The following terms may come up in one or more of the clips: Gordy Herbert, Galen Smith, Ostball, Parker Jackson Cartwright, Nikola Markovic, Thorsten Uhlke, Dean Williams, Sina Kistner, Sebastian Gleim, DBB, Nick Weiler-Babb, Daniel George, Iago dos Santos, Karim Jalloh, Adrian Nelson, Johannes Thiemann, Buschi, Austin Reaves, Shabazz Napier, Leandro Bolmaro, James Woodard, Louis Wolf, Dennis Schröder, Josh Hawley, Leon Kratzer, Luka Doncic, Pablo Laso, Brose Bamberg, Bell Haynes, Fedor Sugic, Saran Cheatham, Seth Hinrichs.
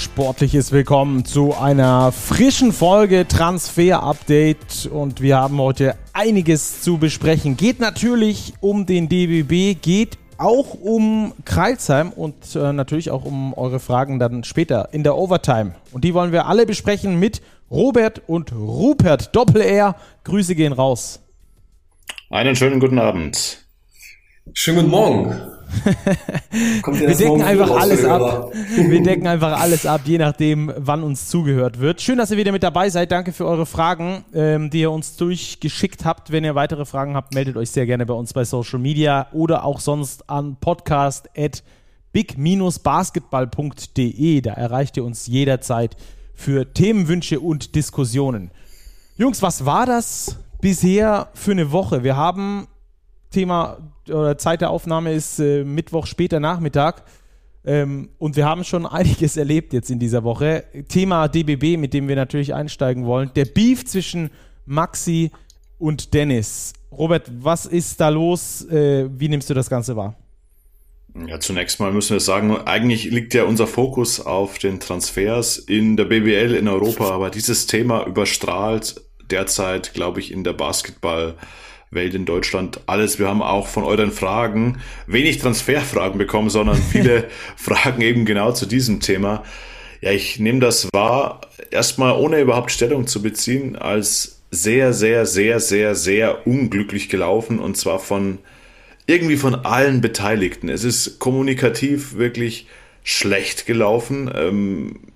Sportliches Willkommen zu einer frischen Folge Transfer-Update und wir haben heute einiges zu besprechen. Geht natürlich um den DBB, geht auch um Crailsheim und natürlich auch um eure Fragen dann später in der Overtime. Und die wollen wir alle besprechen mit Robert und Rupert. Doppel-R, Grüße gehen raus. Einen schönen guten Abend. Schönen guten Morgen. Wir decken einfach alles ab. Wir decken einfach alles ab, je nachdem, wann uns zugehört wird. Schön, dass ihr wieder mit dabei seid. Danke für eure Fragen, die ihr uns durchgeschickt habt. Wenn ihr weitere Fragen habt, meldet euch sehr gerne bei uns bei Social Media oder auch sonst an podcast@big-basketball.de. Da erreicht ihr uns jederzeit für Themenwünsche und Diskussionen. Jungs, was war das bisher für eine Woche? Wir haben Thema oder Zeit der Aufnahme ist Mittwoch später Nachmittag und wir haben schon einiges erlebt jetzt in dieser Woche. Thema DBB, mit dem wir natürlich einsteigen wollen. Der Beef zwischen Maxi und Dennis. Robert, was ist da los? Wie nimmst du das Ganze wahr? Ja, zunächst mal müssen wir sagen, eigentlich liegt ja unser Fokus auf den Transfers in der BBL in Europa, aber dieses Thema überstrahlt derzeit, glaube ich, in der Basketball Welt in Deutschland alles. Wir haben auch von euren Fragen wenig Transferfragen bekommen, sondern viele Fragen eben genau zu diesem Thema. Ja, ich nehme das wahr, erstmal ohne überhaupt Stellung zu beziehen, als sehr, sehr, sehr, sehr, sehr unglücklich gelaufen und zwar von allen Beteiligten. Es ist kommunikativ wirklich schlecht gelaufen.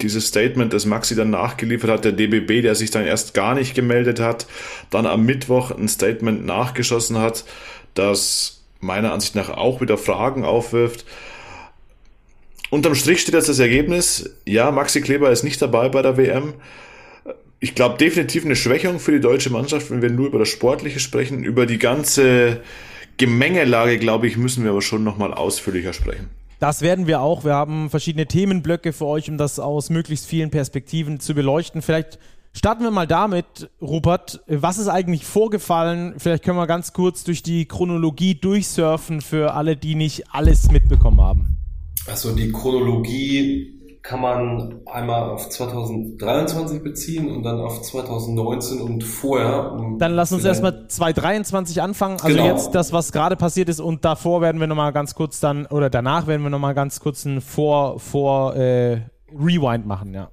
Dieses Statement, das Maxi dann nachgeliefert hat, der DBB, der sich dann erst gar nicht gemeldet hat, dann am Mittwoch ein Statement nachgeschossen hat, das meiner Ansicht nach auch wieder Fragen aufwirft. Unterm Strich steht jetzt das Ergebnis, ja, Maxi Kleber ist nicht dabei bei der WM. Ich glaube, definitiv eine Schwächung für die deutsche Mannschaft, wenn wir nur über das Sportliche sprechen. Über die ganze Gemengelage, glaube ich, müssen wir aber schon nochmal ausführlicher sprechen. Das werden wir auch. Wir haben verschiedene Themenblöcke für euch, um das aus möglichst vielen Perspektiven zu beleuchten. Vielleicht starten wir mal damit, Rupert. Was ist eigentlich vorgefallen? Vielleicht können wir ganz kurz durch die Chronologie durchsurfen für alle, die nicht alles mitbekommen haben. Also die Chronologie kann man einmal auf 2023 beziehen und dann auf 2019 und vorher. Dann lass uns erstmal 2023 anfangen, also genau. Jetzt das, was gerade passiert ist und davor werden wir nochmal ganz kurz dann, oder danach werden wir nochmal ganz kurz einen Rewind machen, ja.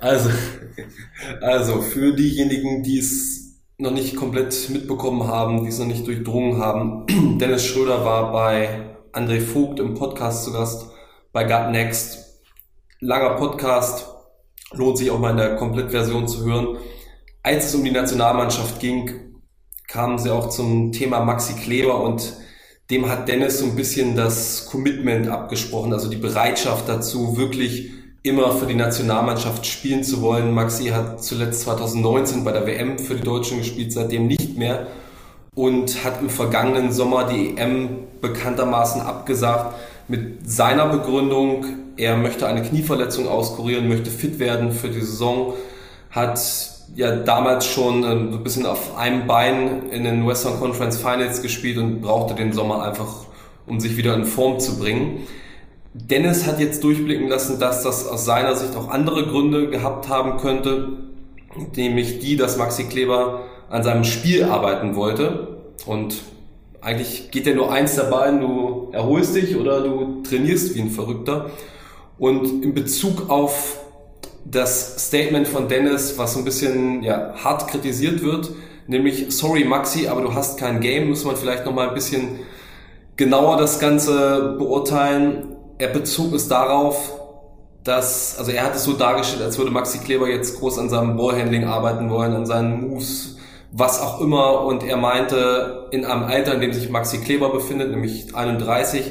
Also für diejenigen, die es noch nicht komplett mitbekommen haben, die es noch nicht durchdrungen haben, Dennis Schröder war bei André Voigt im Podcast zu Gast, bei Gut Next. Langer Podcast, lohnt sich auch mal in der Komplettversion zu hören. Als es um die Nationalmannschaft ging, kamen sie auch zum Thema Maxi Kleber und dem hat Dennis so ein bisschen das Commitment abgesprochen, also die Bereitschaft dazu, wirklich immer für die Nationalmannschaft spielen zu wollen. Maxi hat zuletzt 2019 bei der WM für die Deutschen gespielt, seitdem nicht mehr und hat im vergangenen Sommer die EM bekanntermaßen abgesagt. Mit seiner Begründung, er möchte eine Knieverletzung auskurieren, möchte fit werden für die Saison, hat ja damals schon ein bisschen auf einem Bein in den Western Conference Finals gespielt und brauchte den Sommer einfach, um sich wieder in Form zu bringen. Dennis hat jetzt durchblicken lassen, dass das aus seiner Sicht auch andere Gründe gehabt haben könnte, nämlich die, dass Maxi Kleber an seinem Spiel arbeiten wollte und eigentlich geht ja nur eins dabei, du erholst dich oder du trainierst wie ein Verrückter. Und in Bezug auf das Statement von Dennis, was so ein bisschen hart kritisiert wird, nämlich sorry Maxi, aber du hast kein Game, muss man vielleicht nochmal ein bisschen genauer das Ganze beurteilen. Er bezog es darauf, dass, also er hat es so dargestellt, als würde Maxi Kleber jetzt groß an seinem Ballhandling arbeiten wollen, an seinen Moves, was auch immer, und er meinte, in einem Alter, in dem sich Maxi Kleber befindet, nämlich 31,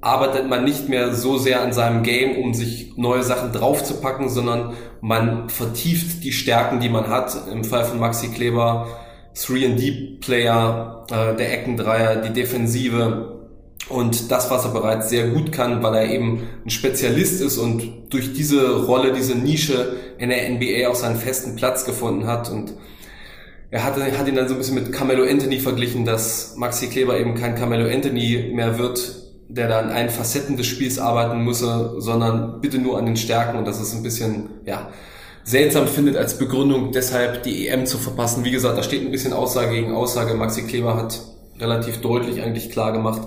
arbeitet man nicht mehr so sehr an seinem Game, um sich neue Sachen draufzupacken, sondern man vertieft die Stärken, die man hat. Im Fall von Maxi Kleber 3&D-Player, der Eckendreier, die Defensive und das, was er bereits sehr gut kann, weil er eben ein Spezialist ist und durch diese Rolle, diese Nische in der NBA auch seinen festen Platz gefunden hat. Und er hat ihn dann so ein bisschen mit Carmelo Anthony verglichen, dass Maxi Kleber eben kein Carmelo Anthony mehr wird der da an allen Facetten des Spiels arbeiten müsse, sondern bitte nur an den Stärken, und das ist ein bisschen, ja, seltsam findet als Begründung, deshalb die EM zu verpassen. Wie gesagt, da steht ein bisschen Aussage gegen Aussage. Maxi Kleber hat relativ deutlich eigentlich klar gemacht,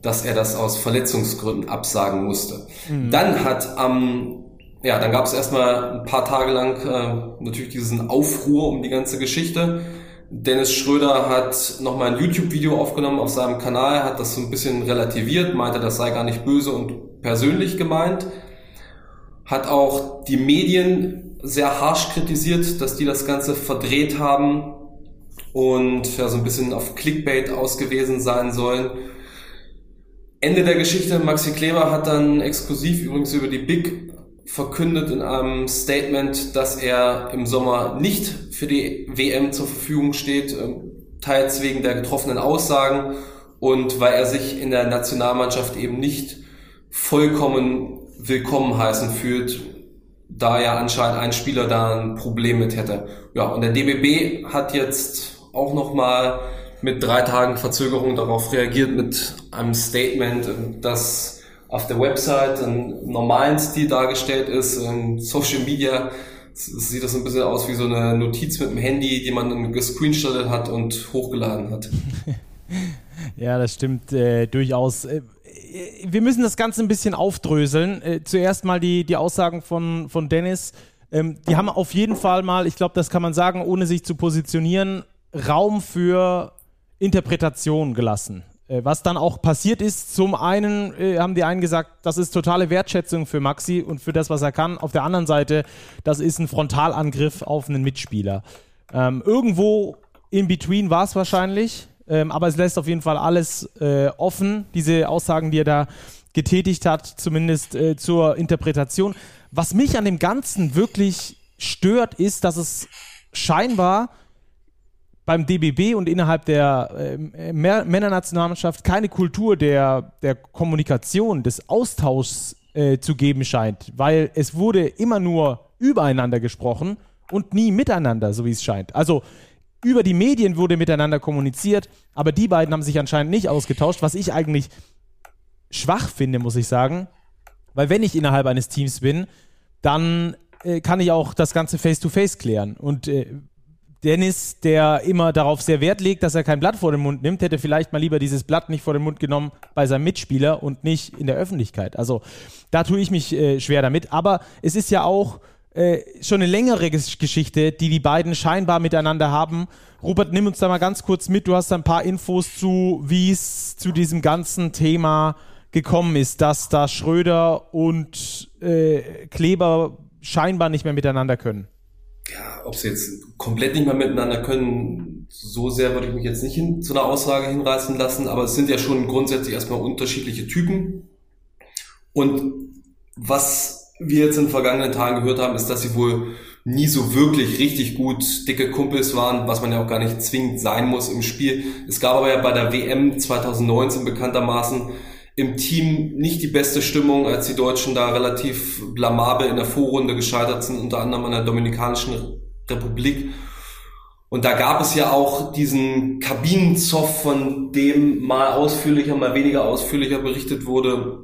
dass er das aus Verletzungsgründen absagen musste. Mhm. Dann hat dann gab es erstmal ein paar Tage lang natürlich diesen Aufruhr um die ganze Geschichte. Dennis Schröder hat nochmal ein YouTube-Video aufgenommen auf seinem Kanal, hat das so ein bisschen relativiert, meinte, das sei gar nicht böse und persönlich gemeint. Hat auch die Medien sehr harsch kritisiert, dass die das Ganze verdreht haben und ja so ein bisschen auf Clickbait ausgewiesen sein sollen. Ende der Geschichte, Maxi Kleber hat dann exklusiv übrigens über die BIG verkündet in einem Statement, dass er im Sommer nicht für die WM zur Verfügung steht, teils wegen der getroffenen Aussagen und weil er sich in der Nationalmannschaft eben nicht vollkommen willkommen heißen fühlt, da ja anscheinend ein Spieler da ein Problem mit hätte. Ja, und der DBB hat jetzt auch nochmal mit 3 Tagen Verzögerung darauf reagiert mit einem Statement, das auf der Website im normalen Stil dargestellt ist. In Social Media sieht das ein bisschen aus wie so eine Notiz mit dem Handy, die man dann gescreenshottet hat und hochgeladen hat. Ja, das stimmt durchaus. Wir müssen das Ganze ein bisschen aufdröseln. Zuerst mal die Aussagen von Dennis. Die haben auf jeden Fall mal, ich glaube, das kann man sagen, ohne sich zu positionieren, Raum für Interpretation gelassen. Was dann auch passiert ist, zum einen haben die einen gesagt, das ist totale Wertschätzung für Maxi und für das, was er kann. Auf der anderen Seite, das ist ein Frontalangriff auf einen Mitspieler. Irgendwo in between war es wahrscheinlich, aber es lässt auf jeden Fall alles offen, diese Aussagen, die er da getätigt hat, zumindest zur Interpretation. Was mich an dem Ganzen wirklich stört, ist, dass es scheinbar beim DBB und innerhalb der Männernationalmannschaft keine Kultur der Kommunikation, des Austauschs zu geben scheint, weil es wurde immer nur übereinander gesprochen und nie miteinander, so wie es scheint. Also über die Medien wurde miteinander kommuniziert, aber die beiden haben sich anscheinend nicht ausgetauscht, was ich eigentlich schwach finde, muss ich sagen, weil wenn ich innerhalb eines Teams bin, dann kann ich auch das Ganze face-to-face klären und Dennis, der immer darauf sehr Wert legt, dass er kein Blatt vor den Mund nimmt, hätte vielleicht mal lieber dieses Blatt nicht vor den Mund genommen bei seinem Mitspieler und nicht in der Öffentlichkeit. Also da tue ich mich schwer damit. Aber es ist ja auch schon eine längere Geschichte, die beiden scheinbar miteinander haben. Robert, nimm uns da mal ganz kurz mit. Du hast da ein paar Infos zu, wie es zu diesem ganzen Thema gekommen ist, dass da Schröder und Kleber scheinbar nicht mehr miteinander können. Ja, ob sie jetzt komplett nicht mehr miteinander können, so sehr würde ich mich jetzt nicht zu einer Aussage hinreißen lassen, aber es sind ja schon grundsätzlich erstmal unterschiedliche Typen. Und was wir jetzt in den vergangenen Tagen gehört haben, ist, dass sie wohl nie so wirklich richtig gut dicke Kumpels waren, was man ja auch gar nicht zwingend sein muss im Spiel. Es gab aber ja bei der WM 2019 bekanntermaßen im Team nicht die beste Stimmung, als die Deutschen da relativ blamabel in der Vorrunde gescheitert sind, unter anderem an der Dominikanischen Republik. Und da gab es ja auch diesen Kabinenzoff, von dem mal ausführlicher, mal weniger ausführlicher berichtet wurde,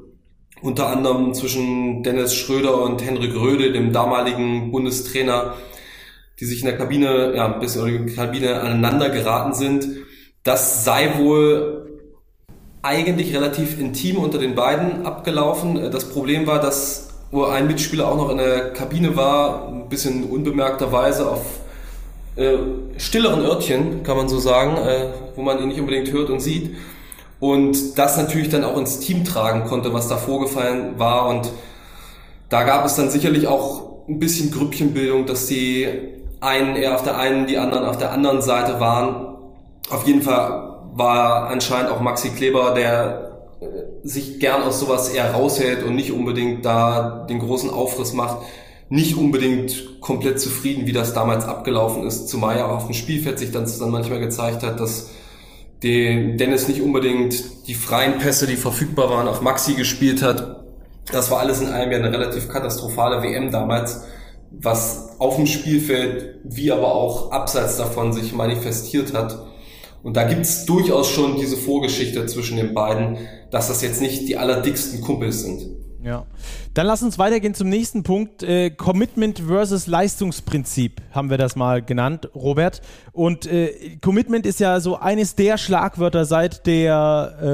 unter anderem zwischen Dennis Schröder und Henrik Röde, dem damaligen Bundestrainer, die sich in der Kabine, ja, ein bisschen in der Kabine aneinander geraten sind. Das sei wohl eigentlich relativ intim unter den beiden abgelaufen. Das Problem war, dass ein Mitspieler auch noch in der Kabine war, ein bisschen unbemerkterweise auf stilleren Örtchen, kann man so sagen, wo man ihn nicht unbedingt hört und sieht. Und das natürlich dann auch ins Team tragen konnte, was da vorgefallen war. Und da gab es dann sicherlich auch ein bisschen Grüppchenbildung, dass die einen eher auf der einen, die anderen auf der anderen Seite waren. Auf jeden Fall war anscheinend auch Maxi Kleber, der sich gern aus sowas eher raushält und nicht unbedingt da den großen Aufriss macht, nicht unbedingt komplett zufrieden, wie das damals abgelaufen ist, zumal ja auch auf dem Spielfeld sich dann manchmal gezeigt hat, dass Dennis nicht unbedingt die freien Pässe, die verfügbar waren, auf Maxi gespielt hat. Das war alles in allem ja eine relativ katastrophale WM damals, was auf dem Spielfeld wie aber auch abseits davon sich manifestiert hat. Und da gibt's durchaus schon diese Vorgeschichte zwischen den beiden, dass das jetzt nicht die allerdicksten Kumpels sind. Ja, dann lass uns weitergehen zum nächsten Punkt. Commitment versus Leistungsprinzip haben wir das mal genannt, Robert. Und Commitment ist ja so eines der Schlagwörter seit der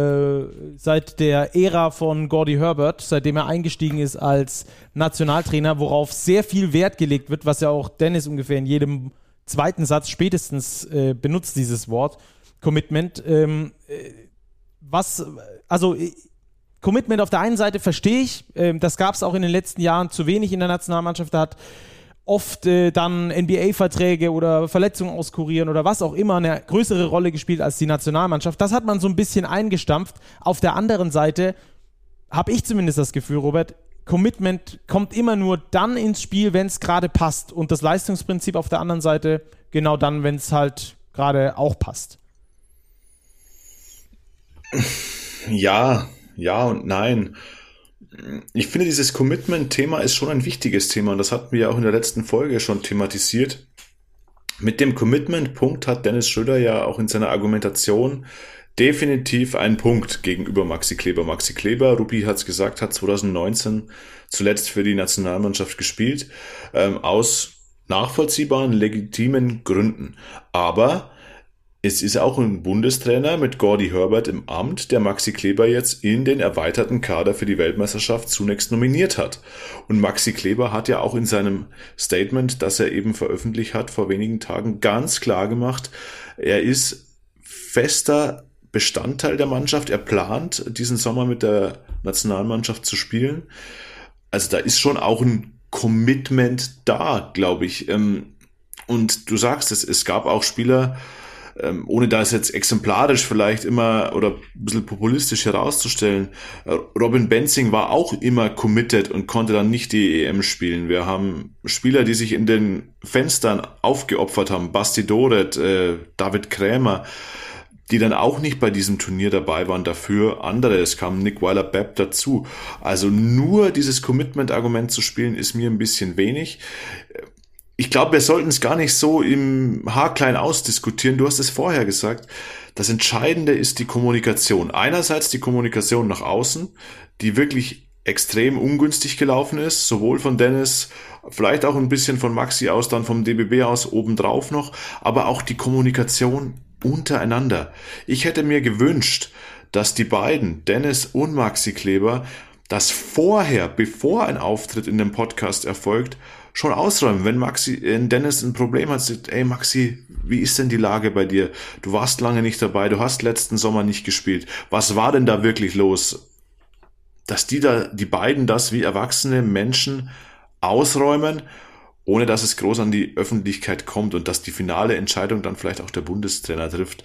Ära von Gordy Herbert, seitdem er eingestiegen ist als Nationaltrainer, worauf sehr viel Wert gelegt wird, was ja auch Dennis ungefähr in jedem zweiten Satz spätestens benutzt, dieses Wort Commitment. Commitment auf der einen Seite verstehe ich, das gab es auch in den letzten Jahren zu wenig in der Nationalmannschaft, da hat oft dann NBA-Verträge oder Verletzungen auskurieren oder was auch immer eine größere Rolle gespielt als die Nationalmannschaft. Das hat man so ein bisschen eingestampft. Auf der anderen Seite habe ich zumindest das Gefühl, Robert, Commitment kommt immer nur dann ins Spiel, wenn es gerade passt, und das Leistungsprinzip auf der anderen Seite genau dann, wenn es halt gerade auch passt. Ja und nein. Ich finde, dieses Commitment-Thema ist schon ein wichtiges Thema, und das hatten wir ja auch in der letzten Folge schon thematisiert. Mit dem Commitment-Punkt hat Dennis Schröder ja auch in seiner Argumentation definitiv einen Punkt gegenüber Maxi Kleber. Maxi Kleber, Rupi hat es gesagt, hat 2019 zuletzt für die Nationalmannschaft gespielt, aus nachvollziehbaren, legitimen Gründen. Aber es ist auch ein Bundestrainer mit Gordy Herbert im Amt, der Maxi Kleber jetzt in den erweiterten Kader für die Weltmeisterschaft zunächst nominiert hat. Und Maxi Kleber hat ja auch in seinem Statement, das er eben veröffentlicht hat, vor wenigen Tagen ganz klar gemacht, er ist fester Bestandteil der Mannschaft. Er plant, diesen Sommer mit der Nationalmannschaft zu spielen. Also da ist schon auch ein Commitment da, glaube ich. Und du sagst es, es gab auch Spieler, ohne das jetzt exemplarisch vielleicht immer oder ein bisschen populistisch herauszustellen, Robin Benzing war auch immer committed und konnte dann nicht die EM spielen. Wir haben Spieler, die sich in den Fenstern aufgeopfert haben, Basti Doreth, David Krämer, die dann auch nicht bei diesem Turnier dabei waren, dafür andere. Es kam Nick Weiler-Babb dazu. Also nur dieses Commitment-Argument zu spielen, ist mir ein bisschen wenig. Ich glaube, wir sollten es gar nicht so im haarklein ausdiskutieren. Du hast es vorher gesagt. Das Entscheidende ist die Kommunikation. Einerseits die Kommunikation nach außen, die wirklich extrem ungünstig gelaufen ist, sowohl von Dennis, vielleicht auch ein bisschen von Maxi aus, dann vom DBB aus obendrauf noch, aber auch die Kommunikation untereinander. Ich hätte mir gewünscht, dass die beiden, Dennis und Maxi Kleber, das vorher, bevor ein Auftritt in dem Podcast erfolgt, schon ausräumen. Wenn Dennis ein Problem hat, sagt, ey Maxi, wie ist denn die Lage bei dir? Du warst lange nicht dabei, du hast letzten Sommer nicht gespielt. Was war denn da wirklich los? Dass die beiden das wie erwachsene Menschen ausräumen, ohne dass es groß an die Öffentlichkeit kommt und dass die finale Entscheidung dann vielleicht auch der Bundestrainer trifft.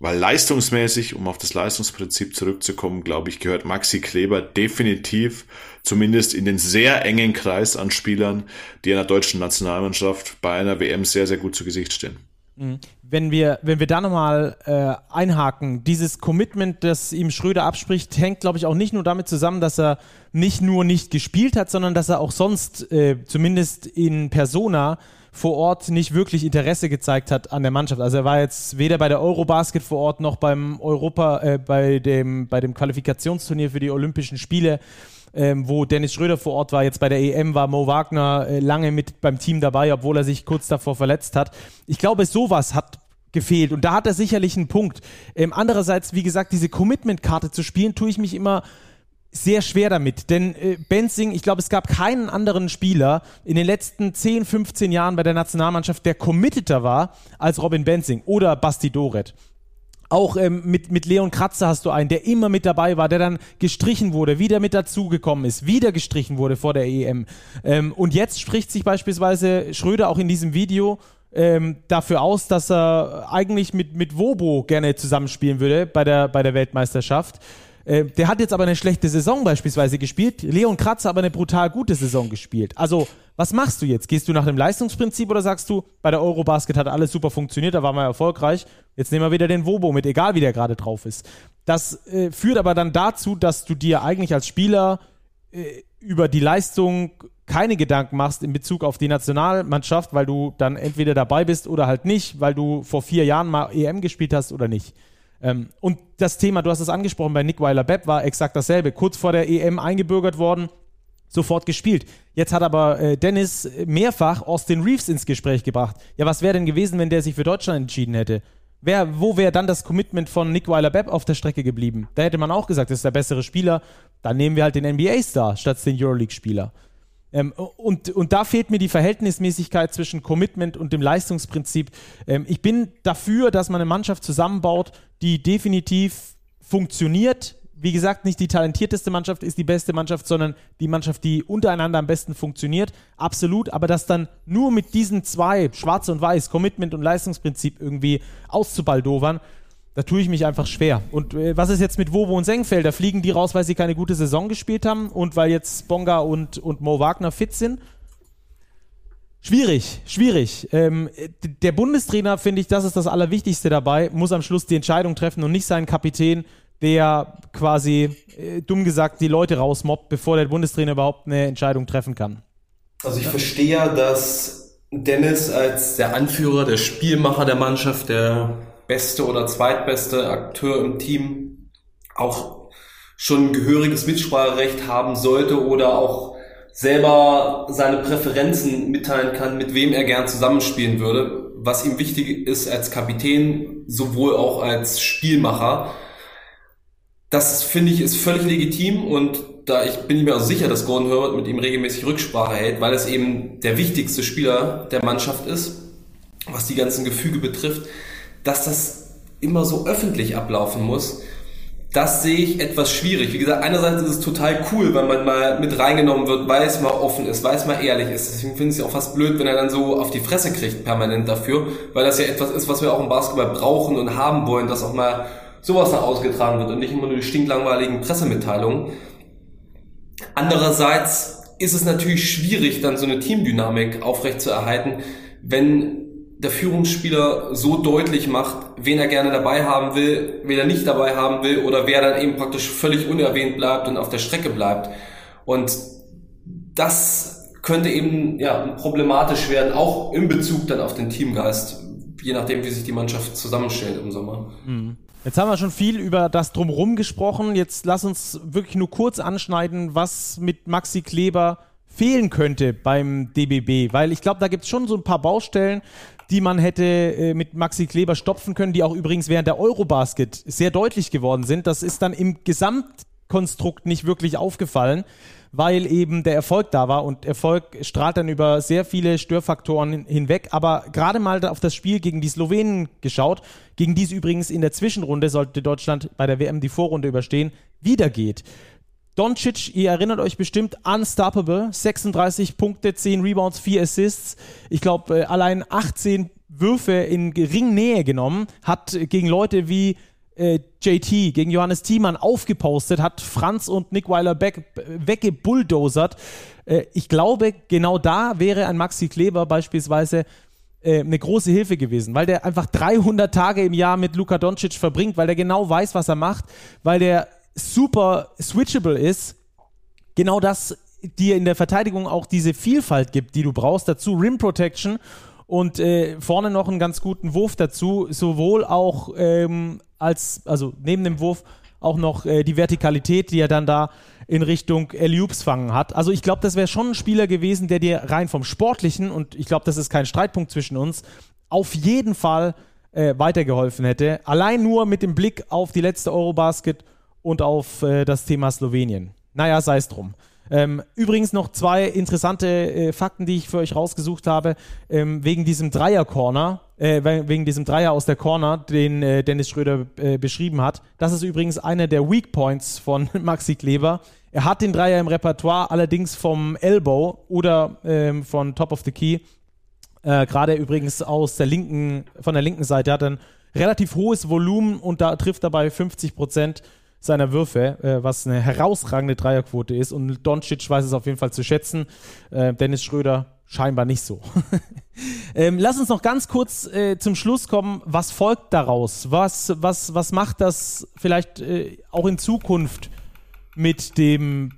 Weil leistungsmäßig, um auf das Leistungsprinzip zurückzukommen, glaube ich, gehört Maxi Kleber definitiv zumindest in den sehr engen Kreis an Spielern, die einer deutschen Nationalmannschaft bei einer WM sehr, sehr gut zu Gesicht stehen. Wenn wir da nochmal einhaken, dieses Commitment, das ihm Schröder abspricht, hängt, glaube ich, auch nicht nur damit zusammen, dass er nicht nur nicht gespielt hat, sondern dass er auch sonst, zumindest in Persona, vor Ort nicht wirklich Interesse gezeigt hat an der Mannschaft. Also er war jetzt weder bei der Eurobasket vor Ort noch beim bei dem Qualifikationsturnier für die Olympischen Spiele, wo Dennis Schröder vor Ort war. Jetzt bei der EM war Mo Wagner lange mit beim Team dabei, obwohl er sich kurz davor verletzt hat. Ich glaube, sowas hat gefehlt, und da hat er sicherlich einen Punkt. Andererseits, wie gesagt, diese Commitment-Karte zu spielen, tue ich mich immer sehr schwer damit, denn Benzing, ich glaube, es gab keinen anderen Spieler in den letzten 10, 15 Jahren bei der Nationalmannschaft, der committeter war als Robin Benzing oder Basti Doreth. Auch mit Leon Kratzer hast du einen, der immer mit dabei war, der dann gestrichen wurde, wieder mit dazugekommen ist, wieder gestrichen wurde vor der EM. Und jetzt spricht sich beispielsweise Schröder auch in diesem Video dafür aus, dass er eigentlich mit Wobo gerne zusammenspielen würde bei der Weltmeisterschaft. Der hat jetzt aber eine schlechte Saison beispielsweise gespielt. Leon Kratzer aber eine brutal gute Saison gespielt. Also, was machst du jetzt? Gehst du nach dem Leistungsprinzip oder sagst du, bei der Eurobasket hat alles super funktioniert, da waren wir erfolgreich, jetzt nehmen wir wieder den Wobo mit, egal wie der gerade drauf ist. Das führt aber dann dazu, dass du dir eigentlich als Spieler über die Leistung keine Gedanken machst in Bezug auf die Nationalmannschaft, weil du dann entweder dabei bist oder halt nicht, weil du vor 4 Jahren mal EM gespielt hast oder nicht. Und das Thema, du hast es angesprochen, bei Nick Weiler-Babb war exakt dasselbe. Kurz vor der EM eingebürgert worden, sofort gespielt. Jetzt hat aber Dennis mehrfach Austin Reaves ins Gespräch gebracht. Ja, was wäre denn gewesen, wenn der sich für Deutschland entschieden hätte? Wo wäre dann das Commitment von Nick Weiler-Babb auf der Strecke geblieben? Da hätte man auch gesagt, das ist der bessere Spieler, dann nehmen wir halt den NBA-Star statt den Euroleague-Spieler. Und da fehlt mir die Verhältnismäßigkeit zwischen Commitment und dem Leistungsprinzip. Ich bin dafür, dass man eine Mannschaft zusammenbaut, die definitiv funktioniert. Wie gesagt, nicht die talentierteste Mannschaft ist die beste Mannschaft, sondern die Mannschaft, die untereinander am besten funktioniert. Absolut, aber das dann nur mit diesen zwei, schwarz und weiß, Commitment und Leistungsprinzip irgendwie auszubaldowern, da tue ich mich einfach schwer. Und was ist jetzt mit Wobo und Sengfeld? Da fliegen die raus, weil sie keine gute Saison gespielt haben und weil jetzt Bonga und Mo Wagner fit sind? Schwierig. Der Bundestrainer, finde ich, das ist das Allerwichtigste dabei, muss am Schluss die Entscheidung treffen und nicht seinen Kapitän, der quasi, dumm gesagt, die Leute rausmobbt, bevor der Bundestrainer überhaupt eine Entscheidung treffen kann. Also ich verstehe ja, dass Dennis als der Anführer, der Spielmacher der Mannschaft, der beste oder zweitbeste Akteur im Team auch schon ein gehöriges Mitspracherecht haben sollte oder auch selber seine Präferenzen mitteilen kann, mit wem er gern zusammenspielen würde, was ihm wichtig ist als Kapitän, sowohl auch als Spielmacher. Das, finde ich, ist völlig legitim und da ich bin mir auch sicher, dass Gordon Herbert mit ihm regelmäßig Rücksprache hält, weil es eben der wichtigste Spieler der Mannschaft ist, was die ganzen Gefüge betrifft, dass das immer so öffentlich ablaufen muss, das sehe ich etwas schwierig. Wie gesagt, einerseits ist es total cool, wenn man mal mit reingenommen wird, weil es mal offen ist, weil es mal ehrlich ist. Deswegen finde ich es auch fast blöd, wenn er dann so auf die Fresse kriegt permanent dafür, weil das ja etwas ist, was wir auch im Basketball brauchen und haben wollen, dass auch mal sowas da ausgetragen wird und nicht immer nur die stinklangweiligen Pressemitteilungen. Andererseits ist es natürlich schwierig, dann so eine Teamdynamik aufrechtzuerhalten, wenn der Führungsspieler so deutlich macht, wen er gerne dabei haben will, wen er nicht dabei haben will oder wer dann eben praktisch völlig unerwähnt bleibt und auf der Strecke bleibt. Und das könnte eben ja problematisch werden, auch in Bezug dann auf den Teamgeist, je nachdem, wie sich die Mannschaft zusammenstellt im Sommer. Mhm. Jetzt haben wir schon viel über das Drumherum gesprochen. Jetzt lass uns wirklich nur kurz anschneiden, was mit Maxi Kleber fehlen könnte beim DBB. Weil ich glaube, da gibt es schon so ein paar Baustellen, die man hätte mit Maxi Kleber stopfen können, die auch übrigens während der Eurobasket sehr deutlich geworden sind. Das ist dann im Gesamtkonstrukt nicht wirklich aufgefallen, weil eben der Erfolg da war und Erfolg strahlt dann über sehr viele Störfaktoren hinweg. Aber gerade mal auf das Spiel gegen die Slowenen geschaut, gegen die es übrigens in der Zwischenrunde, sollte Deutschland bei der WM die Vorrunde überstehen, wieder geht. Doncic, ihr erinnert euch bestimmt, unstoppable, 36 Punkte, 10 Rebounds, 4 Assists. Ich glaube, allein 18 Würfe in Ringnähe genommen, hat gegen Leute wie JT, gegen Johannes Thiemann aufgepostet, hat Franz und Nick Weiler-Babb weggebulldozert. Ich glaube, genau da wäre ein Maxi Kleber beispielsweise eine große Hilfe gewesen, weil der einfach 300 Tage im Jahr mit Luka Doncic verbringt, weil der genau weiß, was er macht, weil der super switchable ist, genau das dir in der Verteidigung auch diese Vielfalt gibt, die du brauchst, dazu Rim Protection und vorne noch einen ganz guten Wurf dazu, sowohl auch also neben dem Wurf auch noch die Vertikalität, die er dann da in Richtung Alley-Oops fangen hat. Also ich glaube, das wäre schon ein Spieler gewesen, der dir rein vom Sportlichen, und ich glaube, das ist kein Streitpunkt zwischen uns, auf jeden Fall weitergeholfen hätte, allein nur mit dem Blick auf die letzte Eurobasket und auf das Thema Slowenien. Naja, sei es drum. Übrigens noch 2 interessante Fakten, die ich für euch rausgesucht habe, wegen diesem Dreier aus der Corner, den Dennis Schröder beschrieben hat. Das ist übrigens einer der Weak Points von Maxi Kleber. Er hat den Dreier im Repertoire, allerdings vom Elbow oder von Top of the Key. Gerade übrigens von der linken Seite, hat ein relativ hohes Volumen und da trifft dabei 50% seiner Würfe, was eine herausragende Dreierquote ist. Und Doncic weiß es auf jeden Fall zu schätzen. Dennis Schröder scheinbar nicht so. Lass uns noch ganz kurz zum Schluss kommen. Was folgt daraus? Was macht das vielleicht auch in Zukunft mit dem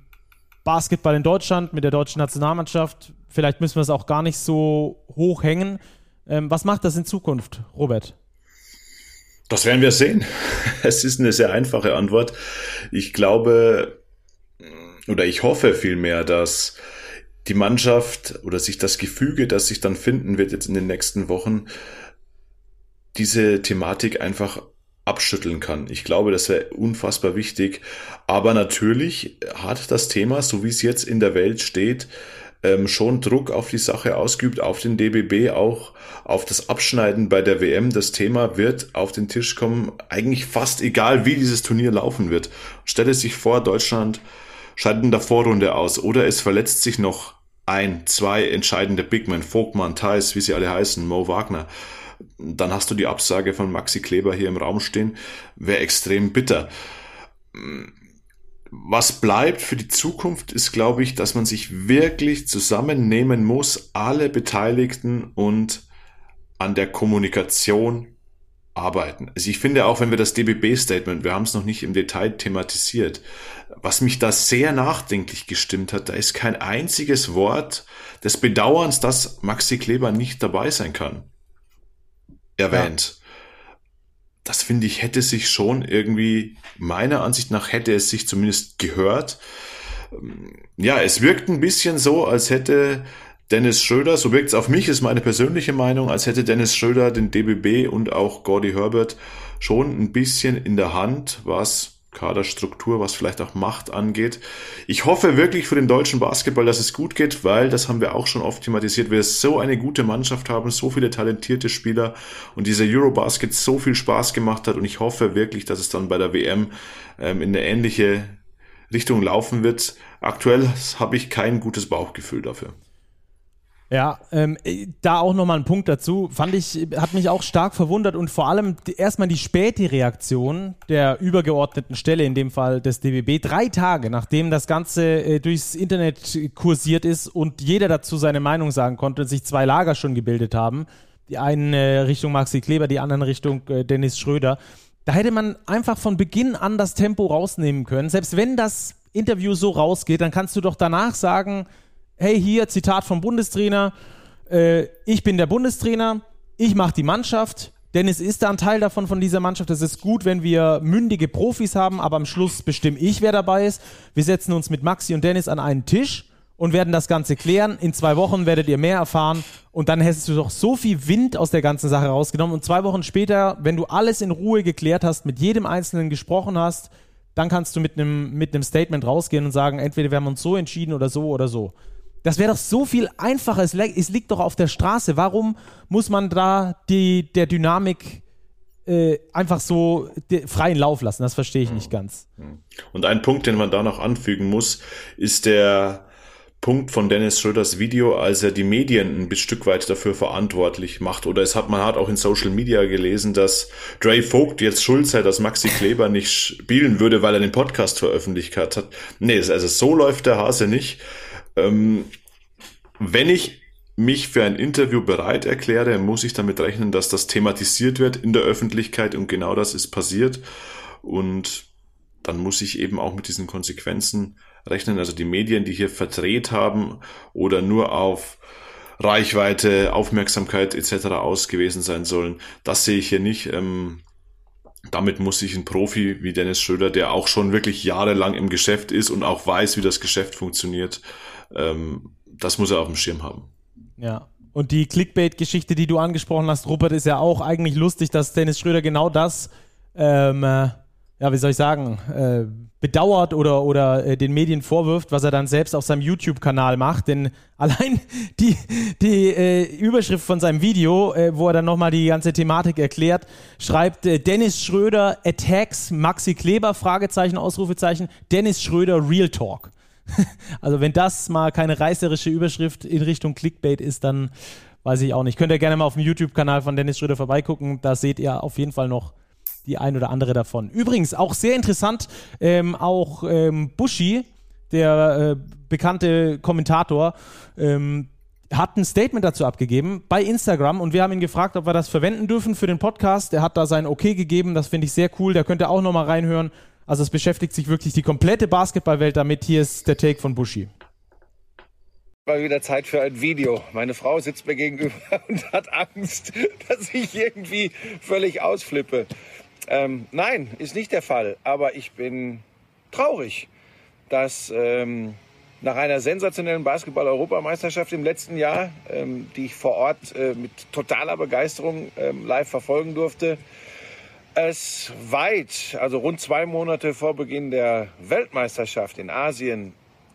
Basketball in Deutschland, mit der deutschen Nationalmannschaft. Vielleicht müssen wir es auch gar nicht so hoch hängen. Was macht das in Zukunft, Robert? Das werden wir sehen. Es ist eine sehr einfache Antwort. Ich glaube, oder ich hoffe vielmehr, dass die Mannschaft oder sich das Gefüge, das sich dann finden wird jetzt in den nächsten Wochen, diese Thematik einfach abschütteln kann. Ich glaube, das wäre unfassbar wichtig. Aber natürlich hat das Thema, so wie es jetzt in der Welt steht, schon Druck auf die Sache ausgeübt, auf den DBB, auch auf das Abschneiden bei der WM. Das Thema wird auf den Tisch kommen, eigentlich fast egal, wie dieses Turnier laufen wird. Stelle sich vor, Deutschland scheidet in der Vorrunde aus oder es verletzt sich noch ein, zwei entscheidende Bigmen, Vogtmann, Theis, wie sie alle heißen, Mo Wagner. Dann hast du die Absage von Maxi Kleber hier im Raum stehen. Wäre extrem bitter. Was bleibt für die Zukunft ist, glaube ich, dass man sich wirklich zusammennehmen muss, alle Beteiligten, und an der Kommunikation arbeiten. Also ich finde auch, wenn wir das DBB-Statement, wir haben es noch nicht im Detail thematisiert, was mich da sehr nachdenklich gestimmt hat, da ist kein einziges Wort des Bedauerns, dass Maxi Kleber nicht dabei sein kann, erwähnt. Ja. Das finde ich, hätte sich schon irgendwie, meiner Ansicht nach, hätte es sich zumindest gehört. Ja, es wirkt ein bisschen so, als hätte Dennis Schröder, so wirkt es auf mich, ist meine persönliche Meinung, als hätte Dennis Schröder den DBB und auch Gordy Herbert schon ein bisschen in der Hand, was Kaderstruktur, was vielleicht auch Macht angeht. Ich hoffe wirklich für den deutschen Basketball, dass es gut geht, weil, das haben wir auch schon oft thematisiert, wir so eine gute Mannschaft haben, so viele talentierte Spieler und dieser Eurobasket so viel Spaß gemacht hat, und ich hoffe wirklich, dass es dann bei der WM in eine ähnliche Richtung laufen wird. Aktuell habe ich kein gutes Bauchgefühl dafür. Ja, da auch nochmal ein Punkt dazu, hat mich auch stark verwundert und vor allem erstmal die späte Reaktion der übergeordneten Stelle, in dem Fall des DBB, 3 Tage, nachdem das Ganze durchs Internet kursiert ist und jeder dazu seine Meinung sagen konnte und sich 2 Lager schon gebildet haben, die einen Richtung Maxi Kleber, die anderen Richtung Dennis Schröder. Da hätte man einfach von Beginn an das Tempo rausnehmen können. Selbst wenn das Interview so rausgeht, dann kannst du doch danach sagen, hey, hier, Zitat vom Bundestrainer, ich bin der Bundestrainer, ich mache die Mannschaft, Dennis ist da ein Teil davon, von dieser Mannschaft, es ist gut, wenn wir mündige Profis haben, aber am Schluss bestimme ich, wer dabei ist, wir setzen uns mit Maxi und Dennis an einen Tisch und werden das Ganze klären, in 2 Wochen werdet ihr mehr erfahren, und dann hättest du doch so viel Wind aus der ganzen Sache rausgenommen, und 2 Wochen später, wenn du alles in Ruhe geklärt hast, mit jedem Einzelnen gesprochen hast, dann kannst du mit einem Statement rausgehen und sagen, entweder wir haben uns so entschieden oder so oder so. Das wäre doch so viel einfacher, es liegt doch auf der Straße. Warum muss man da der Dynamik einfach so freien Lauf lassen? Das verstehe ich nicht ganz. Und ein Punkt, den man da noch anfügen muss, ist der Punkt von Dennis Schröders Video, als er die Medien ein Stück weit dafür verantwortlich macht. Oder man hat auch in Social Media gelesen, dass Dre Voigt jetzt schuld sei, dass Maxi Kleber nicht spielen würde, weil er den Podcast veröffentlicht hat. Nee, also so läuft der Hase nicht. Wenn ich mich für ein Interview bereit erkläre, muss ich damit rechnen, dass das thematisiert wird in der Öffentlichkeit, und genau das ist passiert, und dann muss ich eben auch mit diesen Konsequenzen rechnen. Also die Medien, die hier verdreht haben oder nur auf Reichweite, Aufmerksamkeit etc. ausgewiesen sein sollen, das sehe ich hier nicht. Damit muss ich ein Profi wie Dennis Schröder, der auch schon wirklich jahrelang im Geschäft ist und auch weiß, wie das Geschäft funktioniert, das muss er auf dem Schirm haben. Ja, und die Clickbait-Geschichte, die du angesprochen hast, Rupert, ist ja auch eigentlich lustig, dass Dennis Schröder genau das, bedauert oder den Medien vorwirft, was er dann selbst auf seinem YouTube-Kanal macht, denn allein die Überschrift von seinem Video, wo er dann nochmal die ganze Thematik erklärt, schreibt Dennis Schröder attacks Maxi Kleber, !, Dennis Schröder Real Talk. Also wenn das mal keine reißerische Überschrift in Richtung Clickbait ist, dann weiß ich auch nicht. Könnt ihr gerne mal auf dem YouTube-Kanal von Dennis Schröder vorbeigucken, da seht ihr auf jeden Fall noch die ein oder andere davon. Übrigens, auch sehr interessant, Buschi, der bekannte Kommentator, hat ein Statement dazu abgegeben bei Instagram, und wir haben ihn gefragt, ob wir das verwenden dürfen für den Podcast. Er hat da sein Okay gegeben, das finde ich sehr cool, da könnt ihr auch nochmal reinhören. Also es beschäftigt sich wirklich die komplette Basketballwelt damit. Hier ist der Take von Buschi. Mal wieder Zeit für ein Video. Meine Frau sitzt mir gegenüber und hat Angst, dass ich irgendwie völlig ausflippe. Nein, ist nicht der Fall. Aber ich bin traurig, dass nach einer sensationellen Basketball-Europameisterschaft im letzten Jahr, die ich vor Ort mit totaler Begeisterung live verfolgen durfte, es weit, also rund 2 Monate vor Beginn der Weltmeisterschaft in Asien,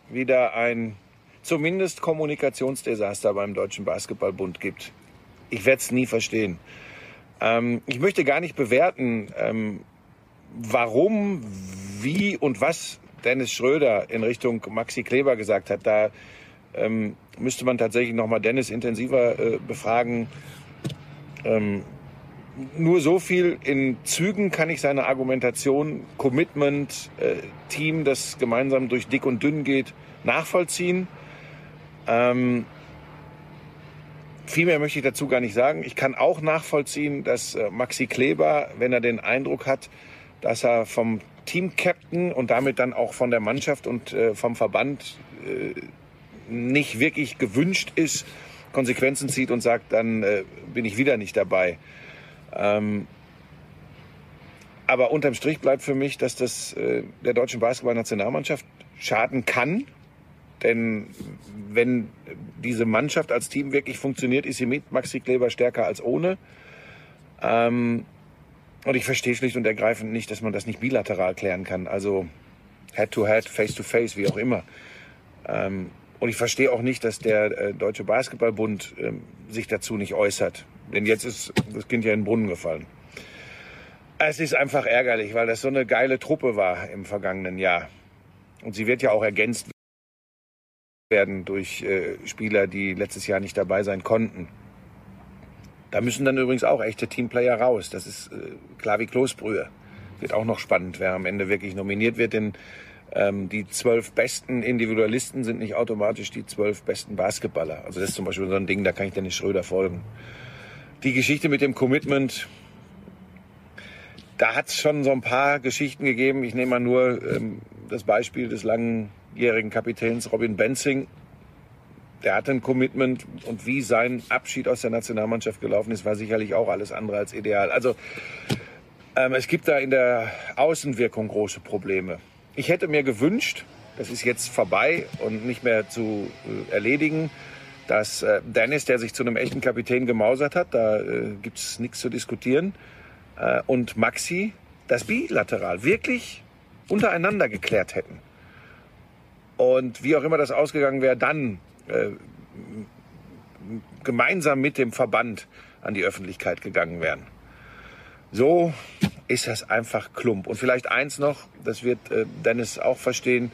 wieder ein zumindest Kommunikationsdesaster beim Deutschen Basketballbund gibt. Ich werde es nie verstehen. Ich möchte gar nicht bewerten, warum, wie und was Dennis Schröder in Richtung Maxi Kleber gesagt hat. Da müsste man tatsächlich nochmal Dennis intensiver befragen. Nur so viel in Zügen kann ich seine Argumentation, Commitment, Team, das gemeinsam durch dick und dünn geht, nachvollziehen. Viel mehr möchte ich dazu gar nicht sagen. Ich kann auch nachvollziehen, dass Maxi Kleber, wenn er den Eindruck hat, dass er vom Team-Captain und damit dann auch von der Mannschaft und vom Verband nicht wirklich gewünscht ist, Konsequenzen zieht und sagt, dann bin ich wieder nicht dabei. Aber unterm Strich bleibt für mich, dass das der deutschen Basketball-Nationalmannschaft schaden kann. Denn wenn diese Mannschaft als Team wirklich funktioniert, ist sie mit Maxi Kleber stärker als ohne. Und ich verstehe schlicht und ergreifend nicht, dass man das nicht bilateral klären kann. Also Head-to-Head, Face-to-Face, wie auch immer. Und ich verstehe auch nicht, dass der Deutsche Basketballbund sich dazu nicht äußert. Denn jetzt ist das Kind ja in den Brunnen gefallen. Es ist einfach ärgerlich, weil das so eine geile Truppe war im vergangenen Jahr. Und sie wird ja auch ergänzt werden durch Spieler, die letztes Jahr nicht dabei sein konnten. Da müssen dann übrigens auch echte Teamplayer raus. Das ist klar wie Kloßbrühe. Wird auch noch spannend, wer am Ende wirklich nominiert wird. Denn die 12 besten Individualisten sind nicht automatisch die 12 besten Basketballer. Also das ist zum Beispiel so ein Ding, da kann ich Dennis Schröder folgen. Die Geschichte mit dem Commitment, da hat es schon so ein paar Geschichten gegeben. Ich nehme mal nur das Beispiel des langjährigen Kapitäns Robin Benzing. Der hatte ein Commitment und wie sein Abschied aus der Nationalmannschaft gelaufen ist, war sicherlich auch alles andere als ideal. Also es gibt da in der Außenwirkung große Probleme. Ich hätte mir gewünscht, das ist jetzt vorbei und nicht mehr zu erledigen, dass Dennis, der sich zu einem echten Kapitän gemausert hat, da gibt es nichts zu diskutieren, und Maxi das bilateral wirklich untereinander geklärt hätten. Und wie auch immer das ausgegangen wäre, dann gemeinsam mit dem Verband an die Öffentlichkeit gegangen wären. So ist das einfach klump. Und vielleicht eins noch, das wird Dennis auch verstehen,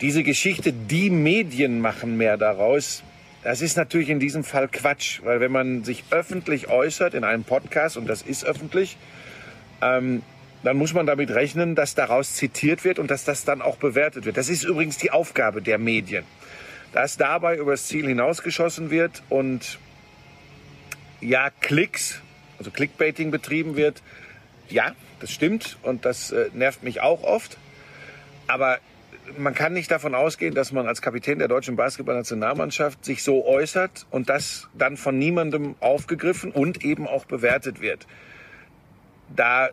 diese Geschichte, die Medien machen mehr daraus, das ist natürlich in diesem Fall Quatsch. Weil wenn man sich öffentlich äußert in einem Podcast, und das ist öffentlich, dann muss man damit rechnen, dass daraus zitiert wird und dass das dann auch bewertet wird. Das ist übrigens die Aufgabe der Medien, dass dabei übers Ziel hinausgeschossen wird und ja, Klicks, also Clickbaiting betrieben wird. Ja, das stimmt und das nervt mich auch oft. Aber man kann nicht davon ausgehen, dass man als Kapitän der deutschen Basketballnationalmannschaft sich so äußert und das dann von niemandem aufgegriffen und eben auch bewertet wird. Da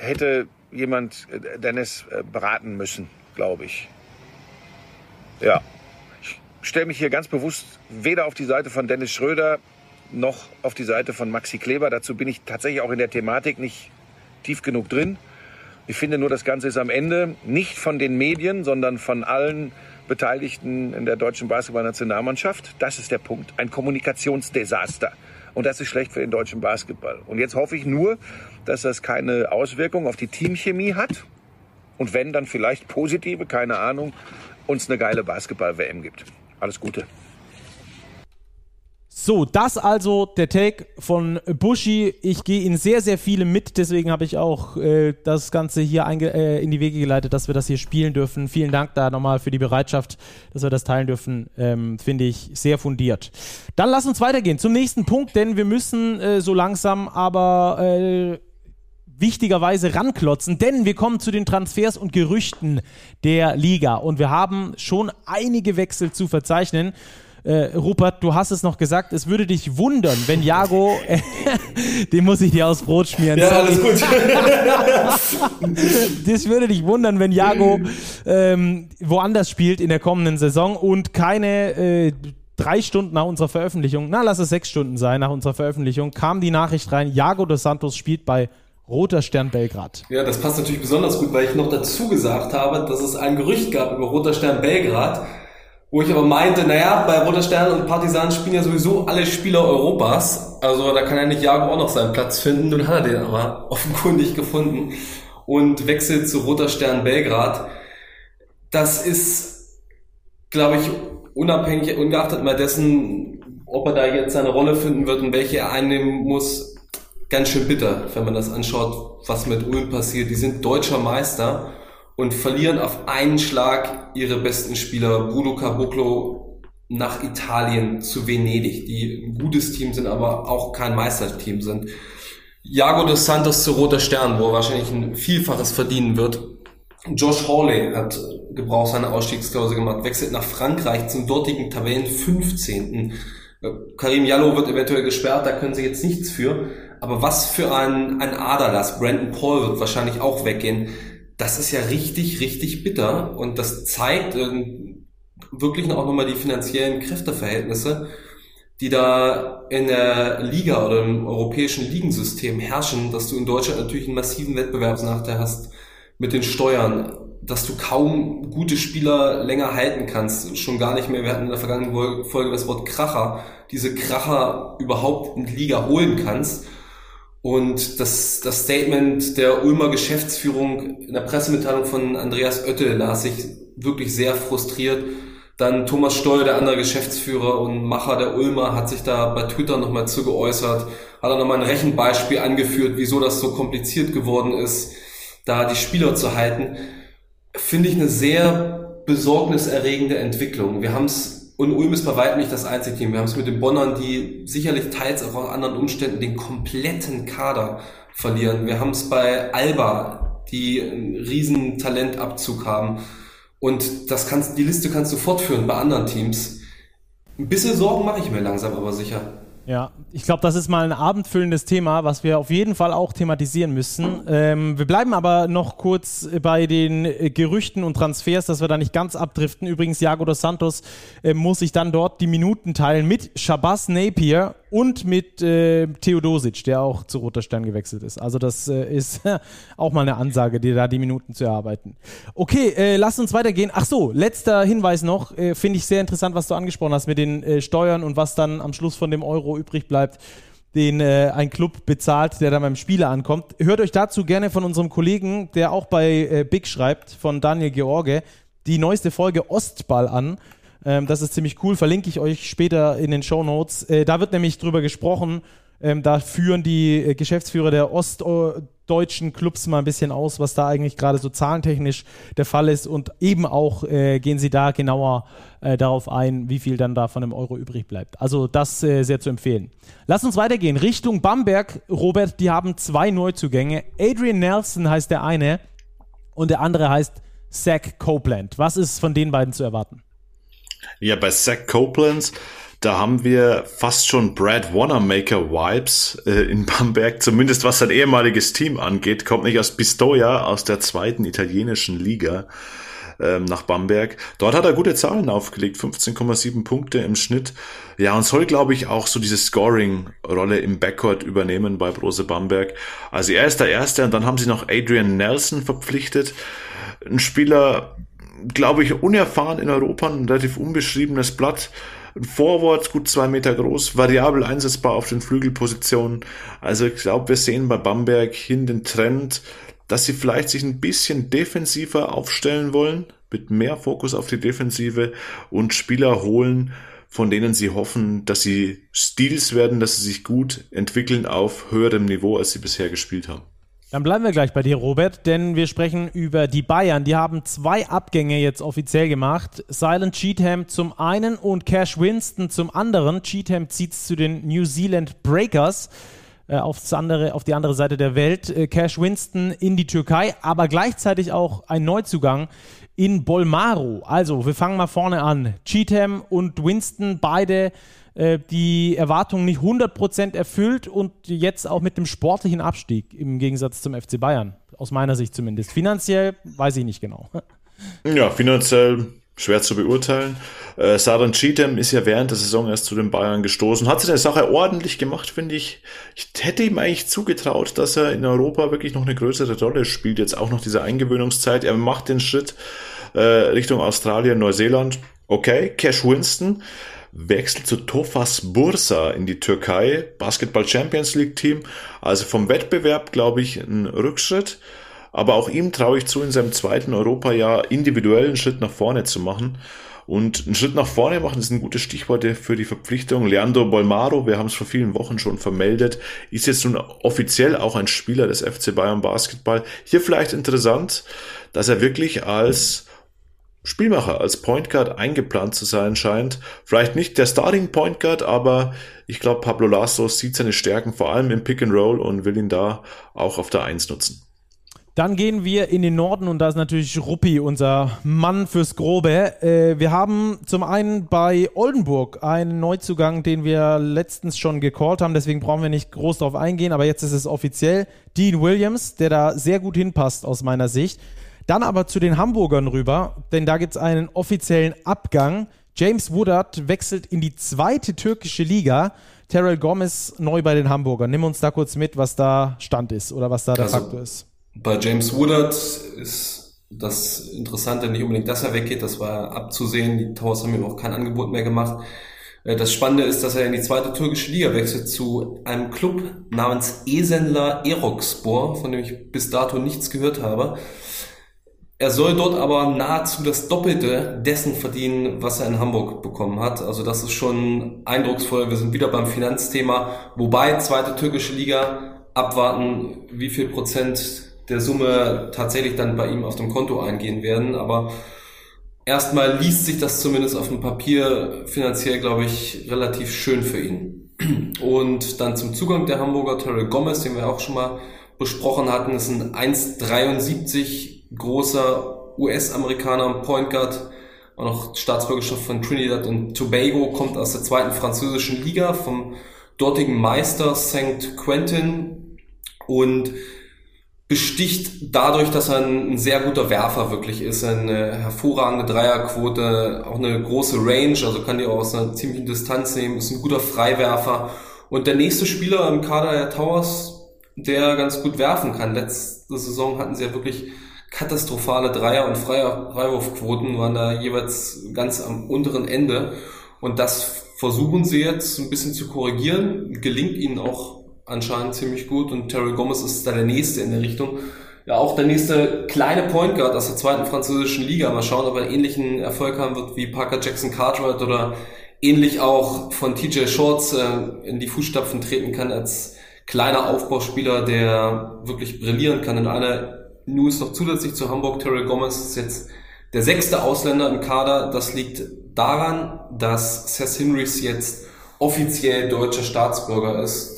hätte jemand Dennis beraten müssen, glaube ich. Ja, ich stelle mich hier ganz bewusst weder auf die Seite von Dennis Schröder noch auf die Seite von Maxi Kleber. Dazu bin ich tatsächlich auch in der Thematik nicht tief genug drin. Ich finde nur, das Ganze ist am Ende nicht von den Medien, sondern von allen Beteiligten in der deutschen Basketballnationalmannschaft. Das ist der Punkt. Ein Kommunikationsdesaster. Und das ist schlecht für den deutschen Basketball. Und jetzt hoffe ich nur, dass das keine Auswirkung auf die Teamchemie hat. Und wenn, dann vielleicht positive, keine Ahnung, uns eine geile Basketball-WM gibt. Alles Gute. So, das also der Take von Buschi. Ich gehe in sehr, sehr viele mit, deswegen habe ich auch das Ganze hier in die Wege geleitet, dass wir das hier spielen dürfen. Vielen Dank da nochmal für die Bereitschaft, dass wir das teilen dürfen. Finde ich sehr fundiert. Dann lass uns weitergehen zum nächsten Punkt, denn wir müssen so langsam aber wichtigerweise ranklotzen, denn wir kommen zu den Transfers und Gerüchten der Liga und wir haben schon einige Wechsel zu verzeichnen. Rupert, du hast es noch gesagt, es würde dich wundern, wenn Iago, den muss ich dir aufs Brot schmieren. Ja, alles gut. Das würde dich wundern, wenn Iago woanders spielt in der kommenden Saison und keine 3 Stunden nach unserer Veröffentlichung, na lass es 6 Stunden sein nach unserer Veröffentlichung, kam die Nachricht rein, Iago dos Santos spielt bei Roter Stern Belgrad. Ja, das passt natürlich besonders gut, weil ich noch dazu gesagt habe, dass es ein Gerücht gab über Roter Stern Belgrad, wo ich aber meinte, naja, bei Roter Stern und Partisan spielen ja sowieso alle Spieler Europas, also da kann ja nicht Iago auch noch seinen Platz finden, nun hat er den aber offenkundig gefunden und wechselt zu Roter Stern Belgrad. Das ist, glaube ich, unabhängig, ungeachtet mal dessen, ob er da jetzt seine Rolle finden wird und welche er einnehmen muss, ganz schön bitter, wenn man das anschaut, was mit Ulm passiert. Die sind deutscher Meister und verlieren auf einen Schlag ihre besten Spieler, Bruno Caboclo, nach Italien zu Venedig, die ein gutes Team sind, aber auch kein Meisterteam sind. Iago dos Santos zu Roter Stern, wo er wahrscheinlich ein Vielfaches verdienen wird. Josh Hawley hat Gebrauch seiner Ausstiegsklausel gemacht, wechselt nach Frankreich zum dortigen Tabellen 15. Karim Jalloh wird eventuell gesperrt, da können sie jetzt nichts für. Aber was für ein Aderlass. Brandon Paul wird wahrscheinlich auch weggehen. Das ist ja richtig, richtig bitter. Und das zeigt wirklich auch nochmal die finanziellen Kräfteverhältnisse, die da in der Liga oder im europäischen Ligensystem herrschen, dass du in Deutschland natürlich einen massiven Wettbewerbsnachteil hast mit den Steuern, dass du kaum gute Spieler länger halten kannst, schon gar nicht mehr. Wir hatten in der vergangenen Folge das Wort Kracher, diese Kracher überhaupt in die Liga holen kannst. Und das Statement der Ulmer Geschäftsführung in der Pressemitteilung von Andreas Oettel, da hat sich wirklich sehr frustriert. Dann Thomas Stoll, der andere Geschäftsführer und Macher der Ulmer, hat sich da bei Twitter nochmal zu geäußert, hat er nochmal ein Rechenbeispiel angeführt, wieso das so kompliziert geworden ist, da die Spieler zu halten. Finde ich eine sehr besorgniserregende Entwicklung. Wir haben es, und Ulm ist bei weitem nicht das einzige Team, wir haben es mit den Bonnern, die sicherlich teils auch aus anderen Umständen den kompletten Kader verlieren. Wir haben es bei Alba, die einen riesen Talentabzug haben. Und die Liste kannst du fortführen bei anderen Teams. Ein bisschen Sorgen mache ich mir langsam, aber sicher. Ja, ich glaube, das ist mal ein abendfüllendes Thema, was wir auf jeden Fall auch thematisieren müssen. Wir bleiben aber noch kurz bei den Gerüchten und Transfers, dass wir da nicht ganz abdriften. Übrigens, Iago dos Santos muss sich dann dort die Minuten teilen mit Shabazz Napier und mit Theodosic, der auch zu Roter Stern gewechselt ist. Also das ist auch mal eine Ansage, dir da die Minuten zu erarbeiten. Okay, lasst uns weitergehen. Ach so, letzter Hinweis noch. Finde ich sehr interessant, was du angesprochen hast mit den Steuern und was dann am Schluss von dem Euro übrig bleibt, den ein Club bezahlt, der dann beim Spieler ankommt. Hört euch dazu gerne von unserem Kollegen, der auch bei Big schreibt, von Daniel George, die neueste Folge Ostball an. Das ist ziemlich cool, verlinke ich euch später in den Shownotes. Da wird nämlich drüber gesprochen, da führen die Geschäftsführer der ostdeutschen Clubs mal ein bisschen aus, was da eigentlich gerade so zahlentechnisch der Fall ist und eben auch gehen sie da genauer darauf ein, wie viel dann da von einem Euro übrig bleibt. Also das sehr zu empfehlen. Lass uns weitergehen. Richtung Bamberg, Robert, die haben 2 Neuzugänge. Adrian Nelson heißt der eine und der andere heißt Zach Copeland. Was ist von den beiden zu erwarten? Ja, bei Zach Copeland, da haben wir fast schon Brad Wanamaker-Vibes in Bamberg, zumindest was sein ehemaliges Team angeht. Kommt nicht aus Pistoia, aus der 2. italienischen Liga nach Bamberg. Dort hat er gute Zahlen aufgelegt, 15,7 Punkte im Schnitt. Ja, und soll, glaube ich, auch so diese Scoring-Rolle im Backcourt übernehmen bei Brose Bamberg. Also er ist der Erste und dann haben sie noch Adrian Nelson verpflichtet. Ein Spieler, glaube ich, unerfahren in Europa, ein relativ unbeschriebenes Blatt, ein Forward, gut 2 Meter groß, variabel einsetzbar auf den Flügelpositionen. Also ich glaube, wir sehen bei Bamberg hin den Trend, dass sie vielleicht sich ein bisschen defensiver aufstellen wollen, mit mehr Fokus auf die Defensive und Spieler holen, von denen sie hoffen, dass sie Steals werden, dass sie sich gut entwickeln auf höherem Niveau, als sie bisher gespielt haben. Dann bleiben wir gleich bei dir, Robert, denn wir sprechen über die Bayern. Die haben 2 Abgänge jetzt offiziell gemacht. Silent Cheatham zum einen und Cash Winston zum anderen. Cheatham zieht es zu den New Zealand Breakers. auf die andere Seite der Welt. Cash Winston in die Türkei, aber gleichzeitig auch ein Neuzugang in Bolmaro. Also, wir fangen mal vorne an. Cheatham und Winston, beide die Erwartungen nicht 100% erfüllt und jetzt auch mit dem sportlichen Abstieg im Gegensatz zum FC Bayern. Aus meiner Sicht zumindest. Finanziell weiß ich nicht genau. Ja, finanziell schwer zu beurteilen. Saran Cheatham ist ja während der Saison erst zu den Bayern gestoßen. Hat seine Sache ordentlich gemacht, finde ich. Ich hätte ihm eigentlich zugetraut, dass er in Europa wirklich noch eine größere Rolle spielt. Jetzt auch noch diese Eingewöhnungszeit. Er macht den Schritt Richtung Australien, Neuseeland. Okay, Cash Winston wechselt zu Tofaş Bursa in die Türkei, Basketball-Champions-League-Team. Also vom Wettbewerb, glaube ich, ein Rückschritt. Aber auch ihm traue ich zu, in seinem zweiten Europajahr individuellen Schritt nach vorne zu machen. Und einen Schritt nach vorne machen, das sind gute Stichworte für die Verpflichtung. Leandro Bolmaro, wir haben es vor vielen Wochen schon vermeldet, ist jetzt nun offiziell auch ein Spieler des FC Bayern Basketball. Hier vielleicht interessant, dass er wirklich als Spielmacher, als Point Guard eingeplant zu sein scheint. Vielleicht nicht der Starting Point Guard, aber ich glaube, Pablo Laso sieht seine Stärken vor allem im Pick and Roll und will ihn da auch auf der 1 nutzen. Dann gehen wir in den Norden und da ist natürlich Ruppi, unser Mann fürs Grobe. Wir haben zum einen bei Oldenburg einen Neuzugang, den wir letztens schon gecallt haben, deswegen brauchen wir nicht groß drauf eingehen, aber jetzt ist es offiziell. Dean Williams, der da sehr gut hinpasst aus meiner Sicht. Dann aber zu den Hamburgern rüber, denn da gibt es einen offiziellen Abgang. James Woodard wechselt in die zweite türkische Liga. Terrell Gomez neu bei den Hamburgern. Nimm uns da kurz mit, was da Stand ist oder was da der Faktor ist. Bei James Woodard ist das Interessante nicht unbedingt, dass er weggeht. Das war abzusehen. Die Towers haben ihm auch kein Angebot mehr gemacht. Das Spannende ist, dass er in die zweite türkische Liga wechselt zu einem Club namens Esenler Erokspor, von dem ich bis dato nichts gehört habe. Er soll dort aber nahezu das Doppelte dessen verdienen, was er in Hamburg bekommen hat. Also das ist schon eindrucksvoll. Wir sind wieder beim Finanzthema. Wobei, zweite türkische Liga, abwarten, wie viel Prozent der Summe tatsächlich dann bei ihm auf dem Konto eingehen werden. Aber erstmal liest sich das zumindest auf dem Papier finanziell, glaube ich, relativ schön für ihn. Und dann zum Zugang der Hamburger, Terrell Gomez, den wir auch schon mal besprochen hatten, ist ein 1,73 großer US-Amerikaner, Point Guard, auch noch Staatsbürgerschaft von Trinidad und Tobago, kommt aus der zweiten französischen Liga, vom dortigen Meister St. Quentin und besticht dadurch, dass er ein sehr guter Werfer wirklich ist, eine hervorragende Dreierquote, auch eine große Range, also kann die auch aus einer ziemlichen Distanz nehmen, ist ein guter Freiwerfer. Und der nächste Spieler im Kader der Towers, der ganz gut werfen kann. Letzte Saison hatten sie ja wirklich katastrophale Dreier- und Freiwurfquoten, waren da jeweils ganz am unteren Ende. Und das versuchen sie jetzt ein bisschen zu korrigieren, gelingt ihnen auch anscheinend ziemlich gut und Terry Gomez ist da der Nächste in der Richtung. Ja, auch der nächste kleine Point Guard aus der zweiten französischen Liga. Mal schauen, ob er ähnlichen Erfolg haben wird wie Parker Jackson Cartwright oder ähnlich auch von TJ Shorts in die Fußstapfen treten kann als kleiner Aufbauspieler, der wirklich brillieren kann. Und eine News noch zusätzlich zu Hamburg. Terry Gomez ist jetzt der 6. Ausländer im Kader. Das liegt daran, dass Seth Hinrichs jetzt offiziell deutscher Staatsbürger ist.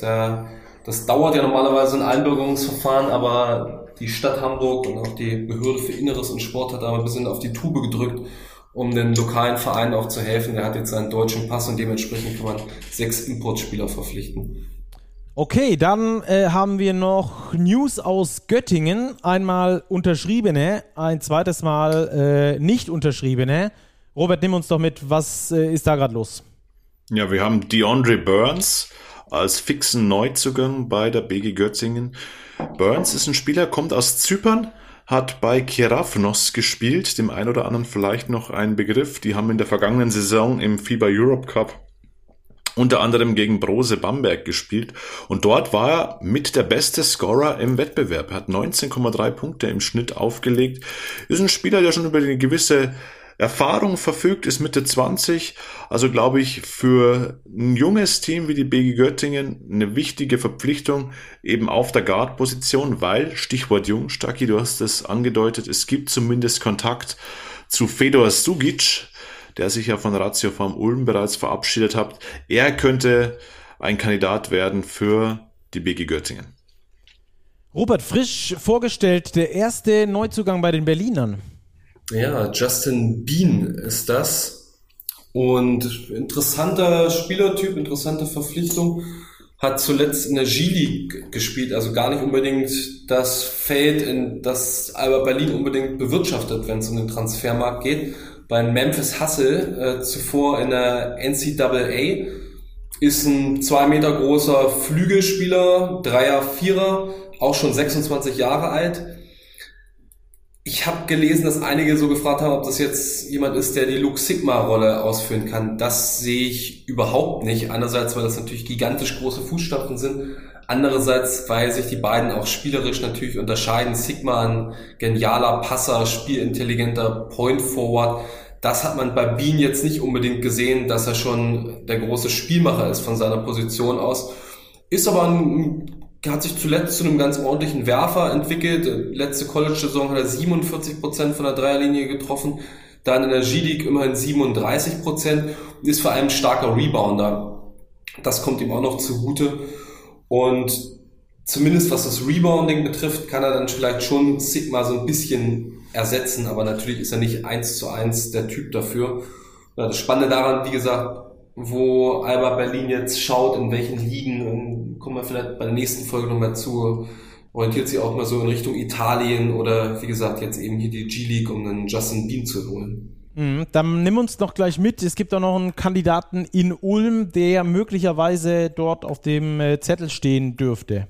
Das dauert ja normalerweise ein Einbürgerungsverfahren, aber die Stadt Hamburg und auch die Behörde für Inneres und Sport hat da ein bisschen auf die Tube gedrückt, um den lokalen Vereinen auch zu helfen. Er hat jetzt einen deutschen Pass und dementsprechend kann man 6 Importspieler verpflichten. Okay, dann haben wir noch News aus Göttingen. Einmal unterschriebene, ein zweites Mal nicht unterschriebene. Robert, nimm uns doch mit, was ist da gerade los? Ja, wir haben DeAndre Burns als fixen Neuzugang bei der BG Göttingen. Burns ist ein Spieler, kommt aus Zypern, hat bei Kerafnos gespielt, dem einen oder anderen vielleicht noch ein Begriff. Die haben in der vergangenen Saison im FIBA Europe Cup unter anderem gegen Brose Bamberg gespielt und dort war er mit der beste Scorer im Wettbewerb. Er hat 19,3 Punkte im Schnitt aufgelegt. Ist ein Spieler, der schon über eine gewisse Erfahrung verfügt, ist Mitte 20, also glaube ich für ein junges Team wie die BG Göttingen eine wichtige Verpflichtung eben auf der Guard-Position, weil, Stichwort jung, Staki, du hast es angedeutet, es gibt zumindest Kontakt zu Fedor Sugic, der sich ja von Ratio Farm Ulm bereits verabschiedet hat. Er könnte ein Kandidat werden für die BG Göttingen. Robert, frisch vorgestellt, der erste Neuzugang bei den Berlinern. Ja, Justin Bean ist das. Und interessanter Spielertyp, interessante Verpflichtung. Hat zuletzt in der G-League gespielt, also gar nicht unbedingt das Feld, in das Alba Berlin unbedingt bewirtschaftet, wenn es um den Transfermarkt geht. Bei Memphis Hustle, zuvor in der NCAA, ist ein 2 Meter großer Flügelspieler, Dreier, Vierer, auch schon 26 Jahre alt. Ich habe gelesen, dass einige so gefragt haben, ob das jetzt jemand ist, der die Luke-Sigma-Rolle ausführen kann. Das sehe ich überhaupt nicht. Einerseits, weil das natürlich gigantisch große Fußstapfen sind. Andererseits, weil sich die beiden auch spielerisch natürlich unterscheiden. Sigma, ein genialer Passer, spielintelligenter Point-Forward. Das hat man bei Bean jetzt nicht unbedingt gesehen, dass er schon der große Spielmacher ist von seiner Position aus. Ist aber ein... hat sich zuletzt zu einem ganz ordentlichen Werfer entwickelt. Letzte College-Saison hat er 47% von der Dreierlinie getroffen, dann in der G-League immerhin 37% und ist vor allem ein starker Rebounder. Das kommt ihm auch noch zugute. Und zumindest was das Rebounding betrifft, kann er dann vielleicht schon Sigma so ein bisschen ersetzen, aber natürlich ist er nicht 1:1 der Typ dafür. Das Spannende daran, wie gesagt, wo Alba Berlin jetzt schaut, in welchen Ligen, und kommen wir vielleicht bei der nächsten Folge nochmal zu, orientiert sich auch mal so in Richtung Italien oder wie gesagt jetzt eben hier die G-League, um einen Justin Bean zu holen. Dann nimm uns noch gleich mit, es gibt auch noch einen Kandidaten in Ulm, der möglicherweise dort auf dem Zettel stehen dürfte.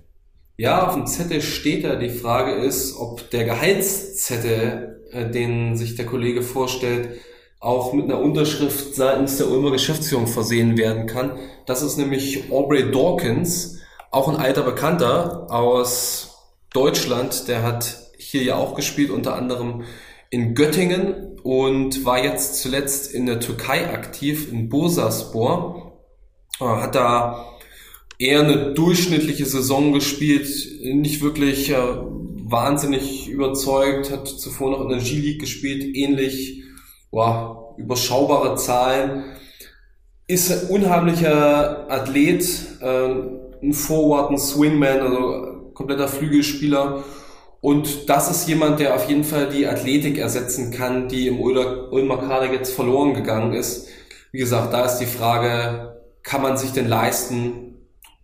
Ja, auf dem Zettel steht er, die Frage ist, ob der Gehaltszettel, den sich der Kollege vorstellt, auch mit einer Unterschrift seitens der Ulmer Geschäftsführung versehen werden kann. Das ist nämlich Aubrey Dawkins, auch ein alter Bekannter aus Deutschland. Der hat hier ja auch gespielt, unter anderem in Göttingen und war jetzt zuletzt in der Türkei aktiv, in Bursaspor. Hat da eher eine durchschnittliche Saison gespielt, nicht wirklich wahnsinnig überzeugt, hat zuvor noch in der G-League gespielt, ähnlich überschaubare Zahlen, ist ein unheimlicher Athlet, ein Forward, ein Swingman, also kompletter Flügelspieler, und das ist jemand, der auf jeden Fall die Athletik ersetzen kann, die im Ulmer Kader jetzt verloren gegangen ist. Wie gesagt, da ist die Frage, kann man sich denn leisten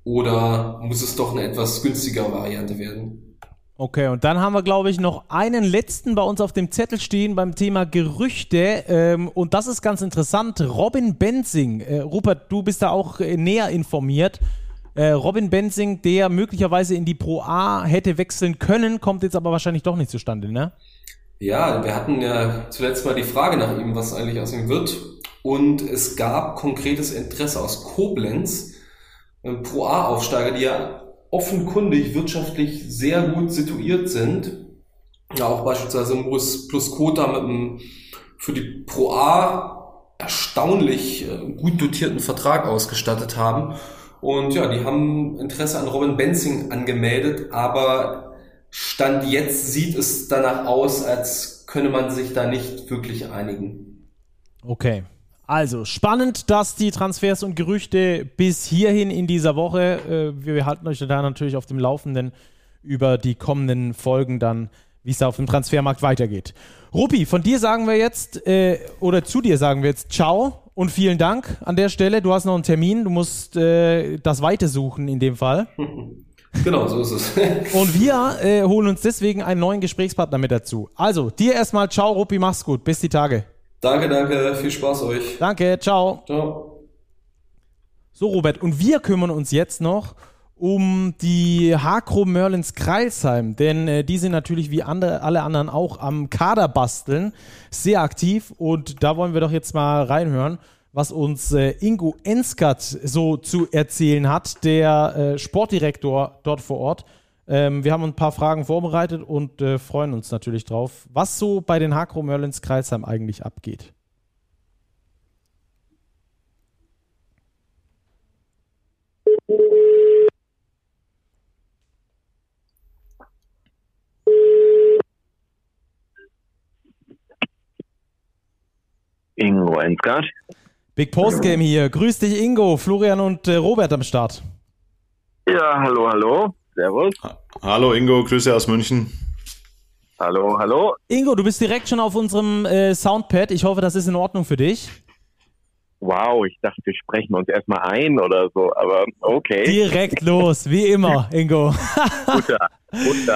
oder muss es doch eine etwas günstigere Variante werden? Okay, und dann haben wir, glaube ich, noch einen letzten bei uns auf dem Zettel stehen beim Thema Gerüchte. Und das ist ganz interessant. Robin Benzing. Rupert, du bist da auch näher informiert. Robin Benzing, der möglicherweise in die Pro A hätte wechseln können, kommt jetzt aber wahrscheinlich doch nicht zustande, ne? Ja, wir hatten ja zuletzt mal die Frage nach ihm, was eigentlich aus ihm wird. Und es gab konkretes Interesse aus Koblenz. Pro A-Aufsteiger, die ja offenkundig wirtschaftlich sehr gut situiert sind. Ja, auch beispielsweise Morris Pluskota mit einem für die Pro A erstaunlich gut dotierten Vertrag ausgestattet haben. Und ja, die haben Interesse an Robin Benzing angemeldet, aber Stand jetzt sieht es danach aus, als könne man sich da nicht wirklich einigen. Okay. Also, spannend, dass die Transfers und Gerüchte bis hierhin in dieser Woche, wir halten euch da natürlich auf dem Laufenden über die kommenden Folgen dann, wie es da auf dem Transfermarkt weitergeht. Rupi, von dir sagen wir jetzt, oder zu dir sagen wir jetzt, ciao und vielen Dank an der Stelle. Du hast noch einen Termin, du musst das Weite suchen in dem Fall. Genau, so ist es. Und wir holen uns deswegen einen neuen Gesprächspartner mit dazu. Also, dir erstmal ciao, Rupi, mach's gut, bis die Tage. Danke, viel Spaß euch. Danke, ciao. Ciao. So, Robert, und wir kümmern uns jetzt noch um die HAKRO Merlins Crailsheim, denn die sind natürlich wie alle anderen auch am Kader basteln, sehr aktiv, und da wollen wir doch jetzt mal reinhören, was uns Ingo Enskat so zu erzählen hat, der Sportdirektor dort vor Ort. Wir haben ein paar Fragen vorbereitet und freuen uns natürlich drauf, was so bei den HAKRO Merlins Crailsheim eigentlich abgeht. Ingo Enskat. Big Postgame hier. Grüß dich, Ingo. Florian und Robert am Start. Ja, hallo, hallo. Servus. Hallo Ingo, Grüße aus München. Hallo, hallo. Ingo, du bist direkt schon auf unserem Soundpad. Ich hoffe, das ist in Ordnung für dich. Wow, ich dachte, wir sprechen uns erstmal ein oder so, aber okay. Direkt los, wie immer, Ingo. Guter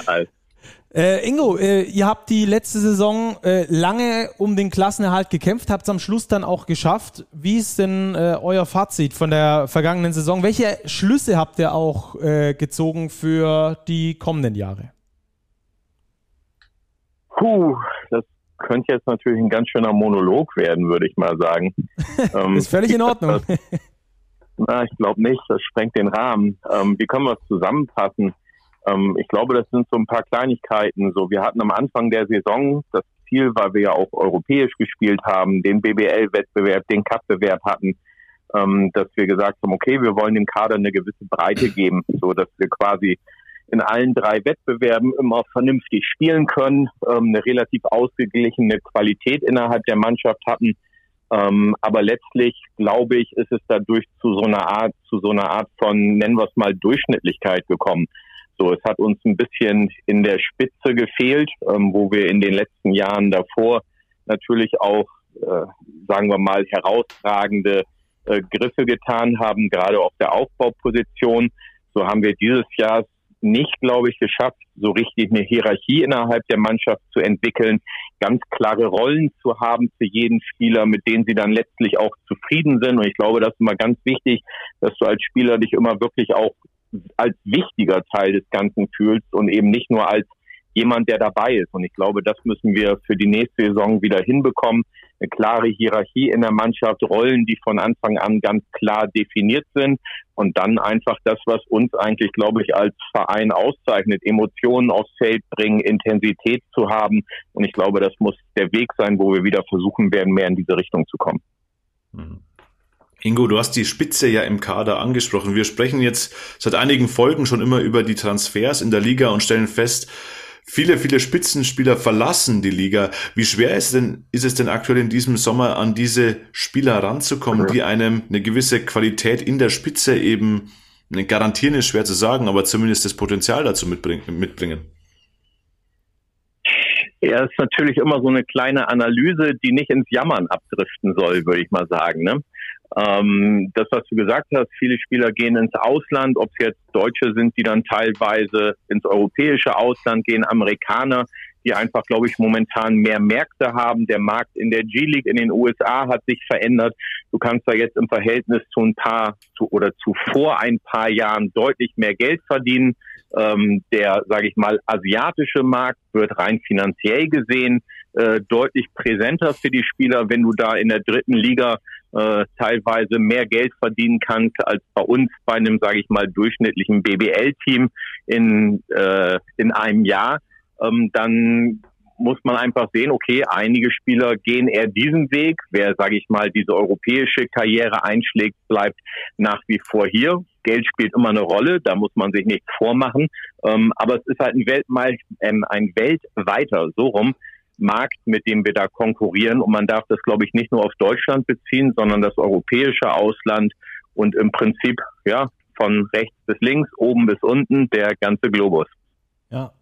Alt. Ingo, ihr habt die letzte Saison lange um den Klassenerhalt gekämpft, habt es am Schluss dann auch geschafft. Wie ist denn euer Fazit von der vergangenen Saison? Welche Schlüsse habt ihr auch gezogen für die kommenden Jahre? Puh, das könnte jetzt natürlich ein ganz schöner Monolog werden, würde ich mal sagen. Ist völlig in Ordnung. Ich glaube nicht, das sprengt den Rahmen. Wie können wir es zusammenfassen? Ich glaube, das sind so ein paar Kleinigkeiten. So, wir hatten am Anfang der Saison das Ziel, weil wir ja auch europäisch gespielt haben, den BBL-Wettbewerb, den Cup-Bewerb hatten, dass wir gesagt haben, okay, wir wollen dem Kader eine gewisse Breite geben, so dass wir quasi in allen drei Wettbewerben immer vernünftig spielen können, eine relativ ausgeglichene Qualität innerhalb der Mannschaft hatten. Aber letztlich, glaube ich, ist es dadurch zu so einer Art von, nennen wir es mal, Durchschnittlichkeit gekommen. So, es hat uns ein bisschen in der Spitze gefehlt, wo wir in den letzten Jahren davor natürlich auch, sagen wir mal, herausragende Griffe getan haben, gerade auf der Aufbauposition. So haben wir dieses Jahr nicht, glaube ich, geschafft, so richtig eine Hierarchie innerhalb der Mannschaft zu entwickeln, ganz klare Rollen zu haben für jeden Spieler, mit denen sie dann letztlich auch zufrieden sind. Und ich glaube, das ist immer ganz wichtig, dass du als Spieler dich immer wirklich auch als wichtiger Teil des Ganzen fühlst und eben nicht nur als jemand, der dabei ist. Und ich glaube, das müssen wir für die nächste Saison wieder hinbekommen. Eine klare Hierarchie in der Mannschaft, Rollen, die von Anfang an ganz klar definiert sind. Und dann einfach das, was uns eigentlich, glaube ich, als Verein auszeichnet, Emotionen aufs Feld bringen, Intensität zu haben. Und ich glaube, das muss der Weg sein, wo wir wieder versuchen werden, mehr in diese Richtung zu kommen. Mhm. Ingo, du hast die Spitze ja im Kader angesprochen. Wir sprechen jetzt seit einigen Folgen schon immer über die Transfers in der Liga und stellen fest, viele, viele Spitzenspieler verlassen die Liga. Wie schwer ist es denn aktuell in diesem Sommer, an diese Spieler ranzukommen, die einem eine gewisse Qualität in der Spitze eben garantieren, ist schwer zu sagen, aber zumindest das Potenzial dazu mitbringen? Ja, ist natürlich immer so eine kleine Analyse, die nicht ins Jammern abdriften soll, würde ich mal sagen, ne? Das, was du gesagt hast, viele Spieler gehen ins Ausland, ob es jetzt Deutsche sind, die dann teilweise ins europäische Ausland gehen, Amerikaner, die einfach, glaube ich, momentan mehr Märkte haben. Der Markt in der G-League in den USA hat sich verändert. Du kannst da jetzt im Verhältnis zu vor ein paar Jahren deutlich mehr Geld verdienen. Der, sage ich mal, asiatische Markt wird rein finanziell gesehen deutlich präsenter für die Spieler, wenn du da in der dritten Liga teilweise mehr Geld verdienen kannst als bei uns bei einem, sage ich mal, durchschnittlichen BBL-Team in einem Jahr, dann muss man einfach sehen, okay, einige Spieler gehen eher diesen Weg. Wer, sage ich mal, diese europäische Karriere einschlägt, bleibt nach wie vor hier. Geld spielt immer eine Rolle, da muss man sich nichts vormachen. Aber es ist halt ein weltweiter, so rum, Markt, mit dem wir da konkurrieren. Und man darf das, glaube ich, nicht nur auf Deutschland beziehen, sondern das europäische Ausland und im Prinzip ja von rechts bis links, oben bis unten, der ganze Globus. Ja,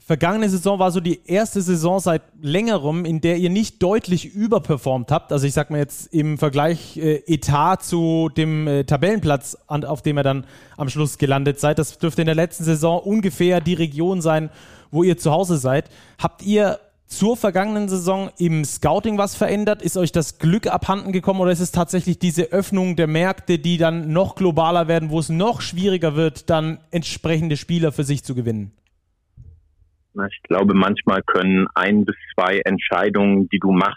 vergangene Saison war so die erste Saison seit längerem, in der ihr nicht deutlich überperformt habt. Also ich sag mal jetzt im Vergleich Etat zu dem Tabellenplatz, auf dem ihr dann am Schluss gelandet seid. Das dürfte in der letzten Saison ungefähr die Region sein, wo ihr zu Hause seid. Habt ihr zur vergangenen Saison im Scouting was verändert? Ist euch das Glück abhanden gekommen oder ist es tatsächlich diese Öffnung der Märkte, die dann noch globaler werden, wo es noch schwieriger wird, dann entsprechende Spieler für sich zu gewinnen? Ich glaube, manchmal können 1 bis 2 Entscheidungen, die du machst,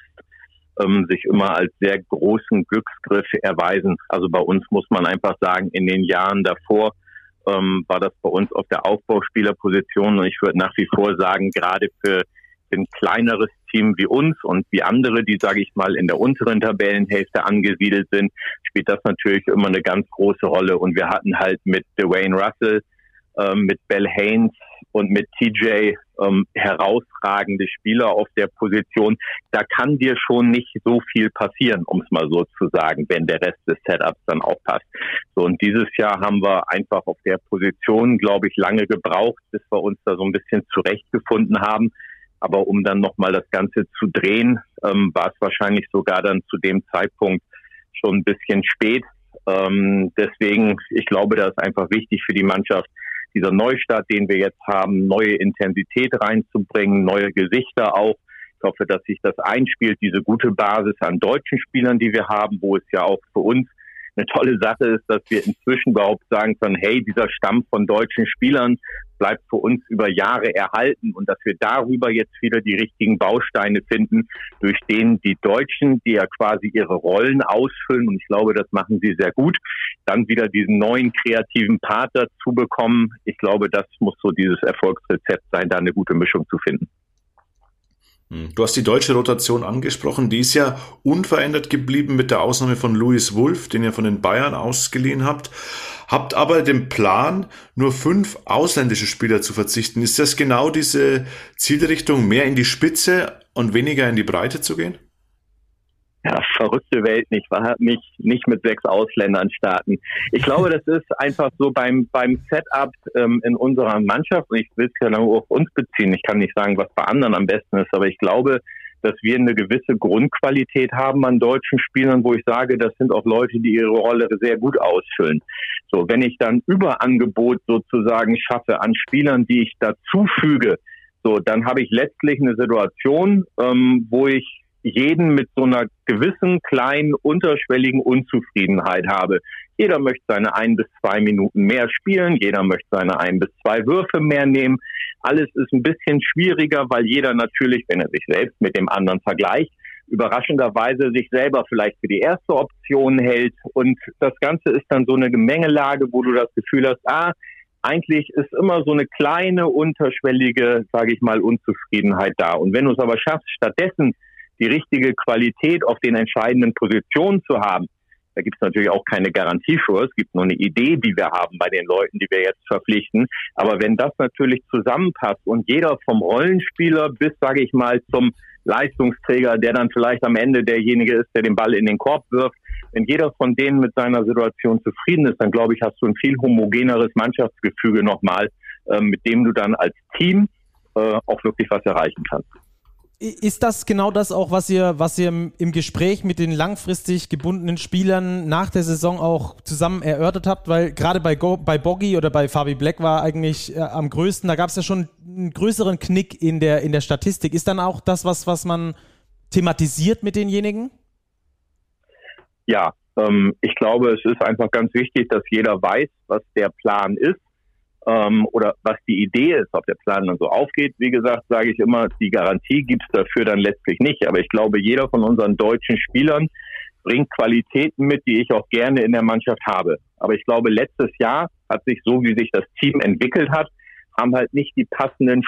sich immer als sehr großen Glücksgriff erweisen. Also bei uns muss man einfach sagen, in den Jahren davor war das bei uns auf der Aufbauspielerposition und ich würde nach wie vor sagen, gerade für ein kleineres Team wie uns und wie andere, die, sage ich mal, in der unteren Tabellenhälfte angesiedelt sind, spielt das natürlich immer eine ganz große Rolle. Und wir hatten halt mit Dwayne Russell, mit Bell Haynes, und mit TJ herausragende Spieler auf der Position. Da kann dir schon nicht so viel passieren, um es mal so zu sagen, wenn der Rest des Setups dann auch passt. So, und dieses Jahr haben wir einfach auf der Position, glaube ich, lange gebraucht, bis wir uns da so ein bisschen zurechtgefunden haben. Aber um dann nochmal das Ganze zu drehen, war es wahrscheinlich sogar dann zu dem Zeitpunkt schon ein bisschen spät. Deswegen, ich glaube, da ist einfach wichtig für die Mannschaft, dieser Neustart, den wir jetzt haben, neue Intensität reinzubringen, neue Gesichter auch. Ich hoffe, dass sich das einspielt, diese gute Basis an deutschen Spielern, die wir haben, wo es ja auch für uns eine tolle Sache ist, dass wir inzwischen überhaupt sagen können, hey, dieser Stamm von deutschen Spielern bleibt für uns über Jahre erhalten und dass wir darüber jetzt wieder die richtigen Bausteine finden, durch denen die Deutschen, die ja quasi ihre Rollen ausfüllen, und ich glaube, das machen sie sehr gut, dann wieder diesen neuen kreativen Part dazu bekommen. Ich glaube, das muss so dieses Erfolgsrezept sein, da eine gute Mischung zu finden. Du hast die deutsche Rotation angesprochen, die ist ja unverändert geblieben mit der Ausnahme von Louis Wolf, den ihr von den Bayern ausgeliehen habt. Habt aber den Plan, nur 5 ausländische Spieler zu verzichten. Ist das genau diese Zielrichtung, mehr in die Spitze und weniger in die Breite zu gehen? Ja, verrückte Welt, nicht wahr? Nicht mit 6 Ausländern starten. Ich glaube, das ist einfach so beim Setup in unserer Mannschaft, und ich will es ja nur auf uns beziehen, ich kann nicht sagen, was bei anderen am besten ist, aber ich glaube, dass wir eine gewisse Grundqualität haben an deutschen Spielern, wo ich sage, das sind auch Leute, die ihre Rolle sehr gut ausfüllen. So, wenn ich dann Überangebot sozusagen schaffe an Spielern, die ich dazufüge, so, dann habe ich letztlich eine Situation, wo ich jeden mit so einer gewissen, kleinen, unterschwelligen Unzufriedenheit habe. Jeder möchte seine 1 bis 2 Minuten mehr spielen, jeder möchte seine 1 bis 2 Würfe mehr nehmen. Alles ist ein bisschen schwieriger, weil jeder natürlich, wenn er sich selbst mit dem anderen vergleicht, überraschenderweise sich selber vielleicht für die erste Option hält. Und das Ganze ist dann so eine Gemengelage, wo du das Gefühl hast, eigentlich ist immer so eine kleine, unterschwellige, sage ich mal, Unzufriedenheit da. Und wenn du es aber schaffst, stattdessen die richtige Qualität auf den entscheidenden Positionen zu haben. Da gibt es natürlich auch keine Garantie für. Es gibt nur eine Idee, die wir haben bei den Leuten, die wir jetzt verpflichten. Aber wenn das natürlich zusammenpasst und jeder vom Rollenspieler bis, sage ich mal, zum Leistungsträger, der dann vielleicht am Ende derjenige ist, der den Ball in den Korb wirft, wenn jeder von denen mit seiner Situation zufrieden ist, dann glaube ich, hast du ein viel homogeneres Mannschaftsgefüge nochmal, mit dem du dann als Team auch wirklich was erreichen kannst. Ist das genau das auch, was ihr im Gespräch mit den langfristig gebundenen Spielern nach der Saison auch zusammen erörtert habt? Weil gerade bei Boggy oder bei Fabi Black war eigentlich am größten, da gab es ja schon einen größeren Knick in der Statistik. Ist dann auch das, was man thematisiert mit denjenigen? Ja, ich glaube, es ist einfach ganz wichtig, dass jeder weiß, was der Plan ist. Oder was die Idee ist, ob der Plan dann so aufgeht. Wie gesagt, sage ich immer, die Garantie gibt's dafür dann letztlich nicht. Aber ich glaube, jeder von unseren deutschen Spielern bringt Qualitäten mit, die ich auch gerne in der Mannschaft habe. Aber ich glaube, letztes Jahr hat sich so, wie sich das Team entwickelt hat, haben halt nicht die passenden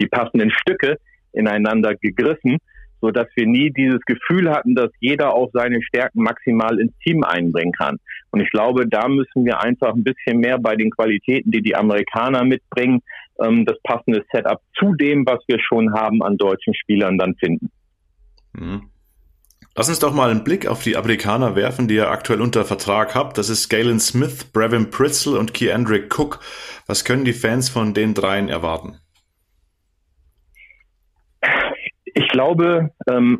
die passenden Stücke ineinander gegriffen, so dass wir nie dieses Gefühl hatten, dass jeder auch seine Stärken maximal ins Team einbringen kann. Und ich glaube, da müssen wir einfach ein bisschen mehr bei den Qualitäten, die die Amerikaner mitbringen, das passende Setup zu dem, was wir schon haben, an deutschen Spielern dann finden. Mhm. Lass uns doch mal einen Blick auf die Amerikaner werfen, die ihr aktuell unter Vertrag habt. Das ist Galen Smith, Brevin Pritzel und Keandre Cook. Was können die Fans von den dreien erwarten? Ich glaube,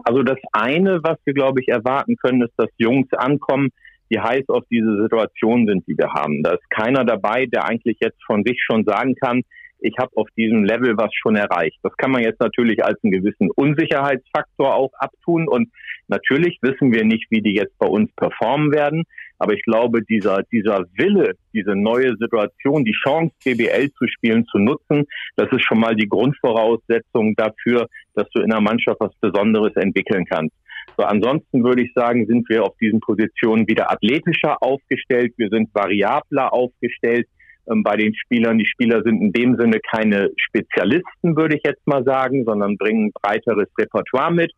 also das eine, was wir, glaube ich, erwarten können, ist, dass Jungs ankommen, die heiß auf diese Situation sind, die wir haben. Da ist keiner dabei, der eigentlich jetzt von sich schon sagen kann, ich habe auf diesem Level was schon erreicht. Das kann man jetzt natürlich als einen gewissen Unsicherheitsfaktor auch abtun. Und natürlich wissen wir nicht, wie die jetzt bei uns performen werden. Aber ich glaube, dieser Wille, diese neue Situation, die Chance, BBL zu spielen, zu nutzen, das ist schon mal die Grundvoraussetzung dafür, dass du in der Mannschaft was Besonderes entwickeln kannst. So, ansonsten würde ich sagen, sind wir auf diesen Positionen wieder athletischer aufgestellt. Wir sind variabler aufgestellt bei den Spielern. Die Spieler sind in dem Sinne keine Spezialisten, würde ich jetzt mal sagen, sondern bringen ein breiteres Repertoire mit.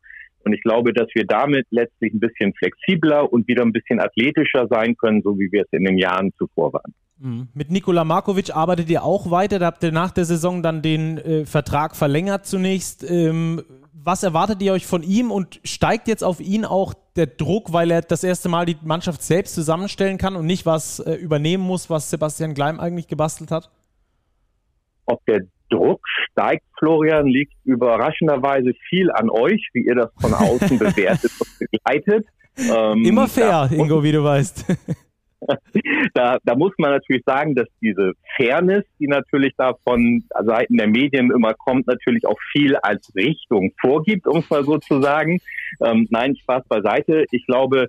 Und ich glaube, dass wir damit letztlich ein bisschen flexibler und wieder ein bisschen athletischer sein können, so wie wir es in den Jahren zuvor waren. Mit Nikola Markovic arbeitet ihr auch weiter. Da habt ihr nach der Saison dann den Vertrag verlängert zunächst. Was erwartet ihr euch von ihm und steigt jetzt auf ihn auch der Druck, weil er das erste Mal die Mannschaft selbst zusammenstellen kann und nicht was übernehmen muss, was Sebastian Gleim eigentlich gebastelt hat? Ob der Druck steigt, Florian, liegt überraschenderweise viel an euch, wie ihr das von außen bewertet und begleitet. Immer fair, Ingo, wie du weißt. Da muss man natürlich sagen, dass diese Fairness, die natürlich da von Seiten der Medien immer kommt, natürlich auch viel als Richtung vorgibt, um es mal so zu sagen. Nein, Spaß beiseite. Ich glaube,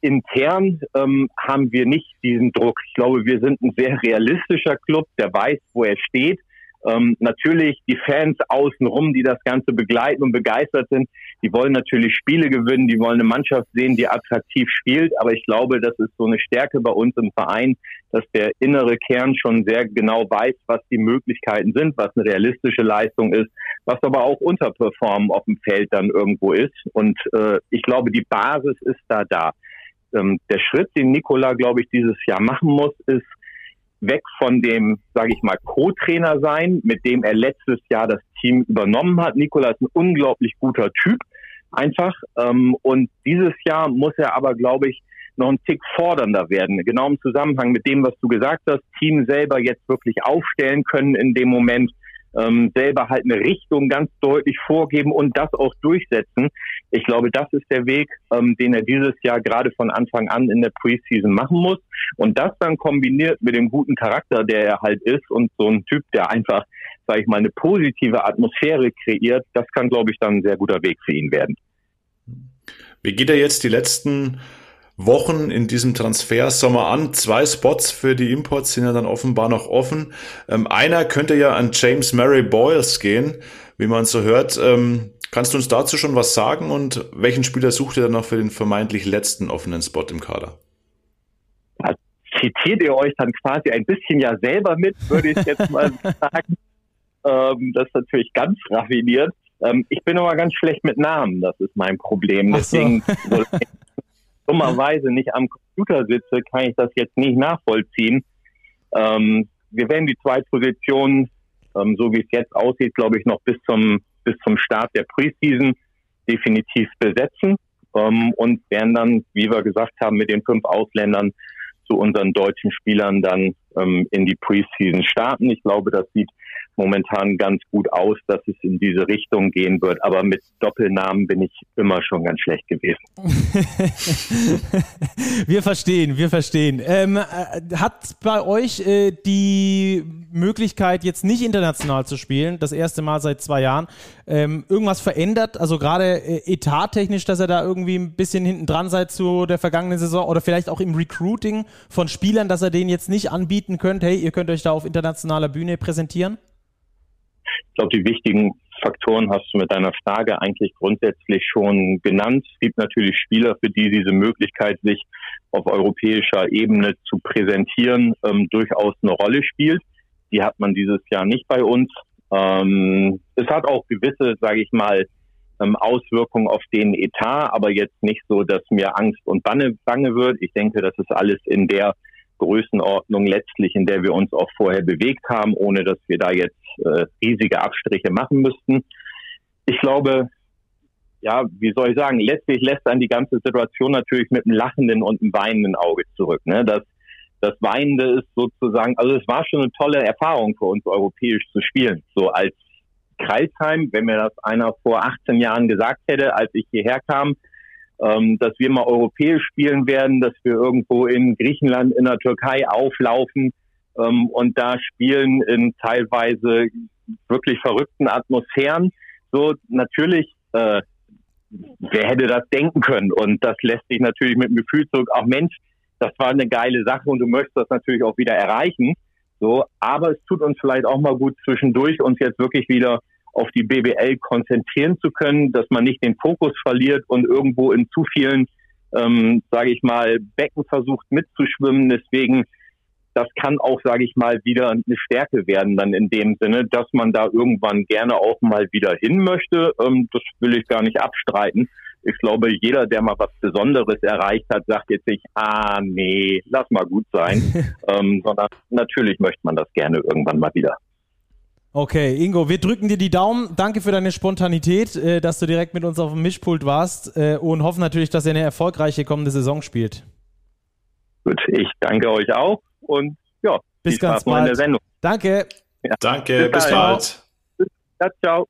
intern haben wir nicht diesen Druck. Ich glaube, wir sind ein sehr realistischer Club, der weiß, wo er steht. Natürlich die Fans außenrum, die das Ganze begleiten und begeistert sind, die wollen natürlich Spiele gewinnen, die wollen eine Mannschaft sehen, die attraktiv spielt, aber ich glaube, das ist so eine Stärke bei uns im Verein, dass der innere Kern schon sehr genau weiß, was die Möglichkeiten sind, was eine realistische Leistung ist, was aber auch Unterperformen auf dem Feld dann irgendwo ist und ich glaube, die Basis ist da. Der Schritt, den Nikola, glaube ich, dieses Jahr machen muss, ist weg von dem, sage ich mal, Co-Trainer sein, mit dem er letztes Jahr das Team übernommen hat. Nikola ist ein unglaublich guter Typ, einfach. Und dieses Jahr muss er aber, glaube ich, noch ein Tick fordernder werden. Genau im Zusammenhang mit dem, was du gesagt hast, Team selber jetzt wirklich aufstellen können in dem Moment, selber halt eine Richtung ganz deutlich vorgeben und das auch durchsetzen. Ich glaube, das ist der Weg, den er dieses Jahr gerade von Anfang an in der Preseason machen muss. Und das dann kombiniert mit dem guten Charakter, der er halt ist und so ein Typ, der einfach, sage ich mal, eine positive Atmosphäre kreiert, das kann, glaube ich, dann ein sehr guter Weg für ihn werden. Wie geht er jetzt die letzten Wochen in diesem Transfersommer an? 2 Spots für die Imports sind ja dann offenbar noch offen. Einer könnte ja an James Murray Boyles gehen, wie man so hört. Kannst du uns dazu schon was sagen und welchen Spieler sucht ihr dann noch für den vermeintlich letzten offenen Spot im Kader? Da zitiert ihr euch dann quasi ein bisschen ja selber mit, würde ich jetzt mal sagen. Das ist natürlich ganz raffiniert. Ich bin aber ganz schlecht mit Namen, das ist mein Problem. Deswegen dummerweise nicht am Computer sitze, kann ich das jetzt nicht nachvollziehen. Wir werden die 2 Positionen, so wie es jetzt aussieht, glaube ich, noch bis zum Start der Preseason definitiv besetzen und werden dann, wie wir gesagt haben, mit den 5 Ausländern zu unseren deutschen Spielern dann in die Preseason starten. Ich glaube, das sieht momentan ganz gut aus, dass es in diese Richtung gehen wird. Aber mit Doppelnamen bin ich immer schon ganz schlecht gewesen. Wir verstehen. Hat bei euch die Möglichkeit, jetzt nicht international zu spielen, das erste Mal seit 2 Jahren, irgendwas verändert? Also gerade etattechnisch, dass ihr da irgendwie ein bisschen hinten dran seid zu der vergangenen Saison oder vielleicht auch im Recruiting von Spielern, dass ihr denen jetzt nicht anbieten könnt, hey, ihr könnt euch da auf internationaler Bühne präsentieren? Ich glaube, die wichtigen Faktoren hast du mit deiner Frage eigentlich grundsätzlich schon genannt. Es gibt natürlich Spieler, für die diese Möglichkeit, sich auf europäischer Ebene zu präsentieren, durchaus eine Rolle spielt. Die hat man dieses Jahr nicht bei uns. Es hat auch gewisse, sage ich mal, Auswirkungen auf den Etat, aber jetzt nicht so, dass mir Angst und Bange wird. Ich denke, das ist alles in der Größenordnung letztlich, in der wir uns auch vorher bewegt haben, ohne dass wir da jetzt riesige Abstriche machen müssten. Ich glaube, ja, wie soll ich sagen, letztlich lässt dann die ganze Situation natürlich mit einem lachenden und einem weinenden Auge zurück. Ne? Das Weinende ist sozusagen, also es war schon eine tolle Erfahrung für uns, europäisch zu spielen. So als Crailsheim, wenn mir das einer vor 18 Jahren gesagt hätte, als ich hierher kam, dass wir mal europäisch spielen werden, dass wir irgendwo in Griechenland, in der Türkei auflaufen und da spielen in teilweise wirklich verrückten Atmosphären. So, natürlich, wer hätte das denken können? Und das lässt sich natürlich mit dem Gefühl zurück, ach Mensch, das war eine geile Sache und du möchtest das natürlich auch wieder erreichen. So, aber es tut uns vielleicht auch mal gut zwischendurch, uns jetzt wirklich wieder auf die BBL konzentrieren zu können, dass man nicht den Fokus verliert und irgendwo in zu vielen, sage ich mal, Becken versucht mitzuschwimmen. Deswegen, das kann auch, sage ich mal, wieder eine Stärke werden dann in dem Sinne, dass man da irgendwann gerne auch mal wieder hin möchte. Das will ich gar nicht abstreiten. Ich glaube, jeder, der mal was Besonderes erreicht hat, sagt jetzt nicht, nee, lass mal gut sein, sondern natürlich möchte man das gerne irgendwann mal wieder. Okay, Ingo, wir drücken dir die Daumen. Danke für deine Spontanität, dass du direkt mit uns auf dem Mischpult warst und hoffen natürlich, dass ihr eine erfolgreiche kommende Saison spielt. Gut, ich danke euch auch und ja, bis ganz bald in der Sendung. Danke. Ja. Danke, bis bald. Ja, ciao.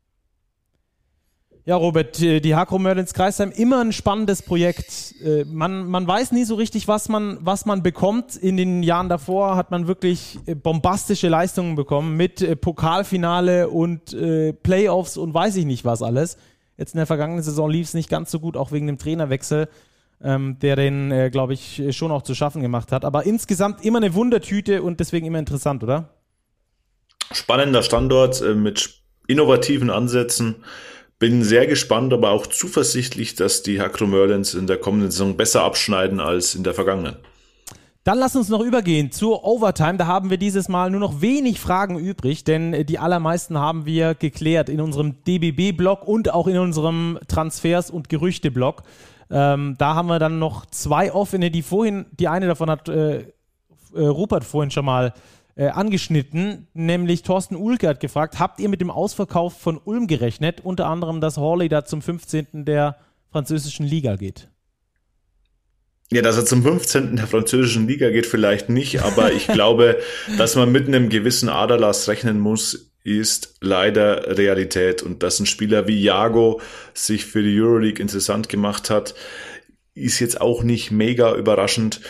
Ja, Robert, die HAKRO Merlins Crailsheim, immer ein spannendes Projekt. Man weiß nie so richtig, was man bekommt. In den Jahren davor hat man wirklich bombastische Leistungen bekommen mit Pokalfinale und Playoffs und weiß ich nicht was alles. Jetzt in der vergangenen Saison lief es nicht ganz so gut, auch wegen dem Trainerwechsel, der den, glaube ich, schon auch zu schaffen gemacht hat. Aber insgesamt immer eine Wundertüte und deswegen immer interessant, oder? Spannender Standort mit innovativen Ansätzen. Bin sehr gespannt, aber auch zuversichtlich, dass die HAKRO Merlins in der kommenden Saison besser abschneiden als in der vergangenen. Dann lass uns noch übergehen zur Overtime. Da haben wir dieses Mal nur noch wenig Fragen übrig, denn die allermeisten haben wir geklärt in unserem DBB-Blog und auch in unserem Transfers- und Gerüchte-Blog. Da haben wir dann noch zwei offene, die eine davon hat Rupert vorhin schon mal angeschnitten, nämlich Thorsten Uhlke hat gefragt, habt ihr mit dem Ausverkauf von Ulm gerechnet, unter anderem, dass Hawley da zum 15. der französischen Liga geht? Ja, dass er zum 15. der französischen Liga geht vielleicht nicht, aber ich glaube, dass man mit einem gewissen Aderlass rechnen muss, ist leider Realität. Und dass ein Spieler wie Iago sich für die Euroleague interessant gemacht hat, ist jetzt auch nicht mega überraschend.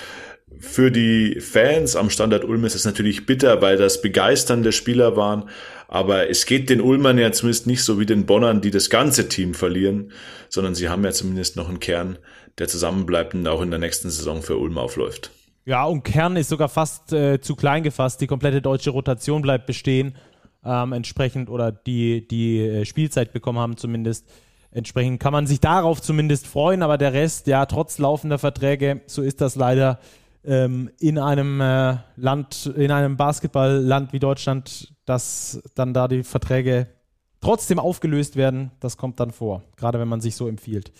Für die Fans am Standort Ulm ist es natürlich bitter, weil das begeisternde Spieler waren. Aber es geht den Ulmern ja zumindest nicht so wie den Bonnern, die das ganze Team verlieren, sondern sie haben ja zumindest noch einen Kern, der zusammenbleibt und auch in der nächsten Saison für Ulm aufläuft. Ja, und Kern ist sogar fast zu klein gefasst. Die komplette deutsche Rotation bleibt bestehen, entsprechend, oder die Spielzeit bekommen haben zumindest. Entsprechend kann man sich darauf zumindest freuen, aber der Rest, ja, trotz laufender Verträge, so ist das leider, in einem Basketballland wie Deutschland, dass dann da die Verträge trotzdem aufgelöst werden. Das kommt dann vor, gerade wenn man sich so empfiehlt.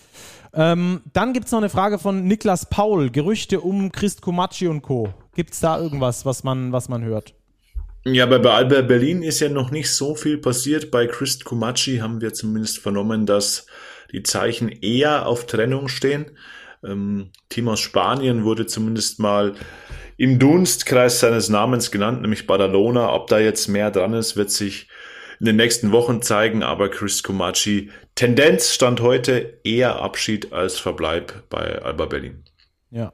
Dann gibt es noch eine Frage von Niklas Paul. Gerüchte um Christ Koumadje und Co. Gibt es da irgendwas, was man hört? Ja, aber bei Alba Berlin ist ja noch nicht so viel passiert. Bei Christ Koumadje haben wir zumindest vernommen, dass die Zeichen eher auf Trennung stehen. Team aus Spanien wurde zumindest mal im Dunstkreis seines Namens genannt, nämlich Badalona. Ob da jetzt mehr dran ist, wird sich in den nächsten Wochen zeigen, aber Christ Koumadje, Tendenz stand heute eher Abschied als Verbleib bei Alba Berlin. Ja.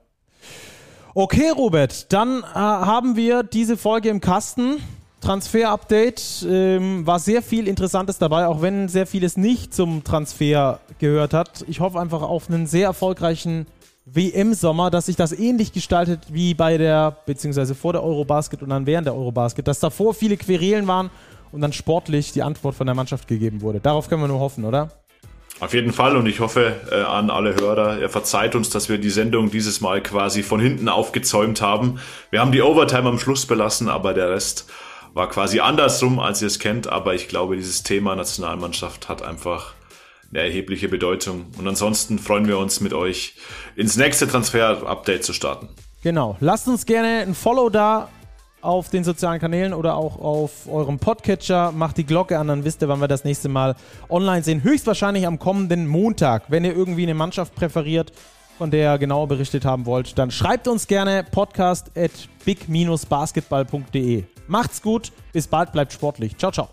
Okay, Robert, dann haben wir diese Folge im Kasten. Transfer-Update, war sehr viel Interessantes dabei, auch wenn sehr vieles nicht zum Transfer gehört hat. Ich hoffe einfach auf einen sehr erfolgreichen WM-Sommer, dass sich das ähnlich gestaltet wie beziehungsweise vor der Eurobasket und dann während der Eurobasket, dass davor viele Querelen waren und dann sportlich die Antwort von der Mannschaft gegeben wurde. Darauf können wir nur hoffen, oder? Auf jeden Fall, und ich hoffe an alle Hörer, verzeiht uns, dass wir die Sendung dieses Mal quasi von hinten aufgezäumt haben. Wir haben die Overtime am Schluss belassen, aber der Rest war quasi andersrum, als ihr es kennt, aber ich glaube, dieses Thema Nationalmannschaft hat einfach eine erhebliche Bedeutung. Und ansonsten freuen wir uns, mit euch ins nächste Transfer-Update zu starten. Genau. Lasst uns gerne ein Follow da auf den sozialen Kanälen oder auch auf eurem Podcatcher. Macht die Glocke an, dann wisst ihr, wann wir das nächste Mal online sind. Höchstwahrscheinlich am kommenden Montag. Wenn ihr irgendwie eine Mannschaft präferiert, von der ihr genauer berichtet haben wollt, dann schreibt uns gerne podcast@big-basketball.de. Macht's gut, bis bald, bleibt sportlich. Ciao, ciao.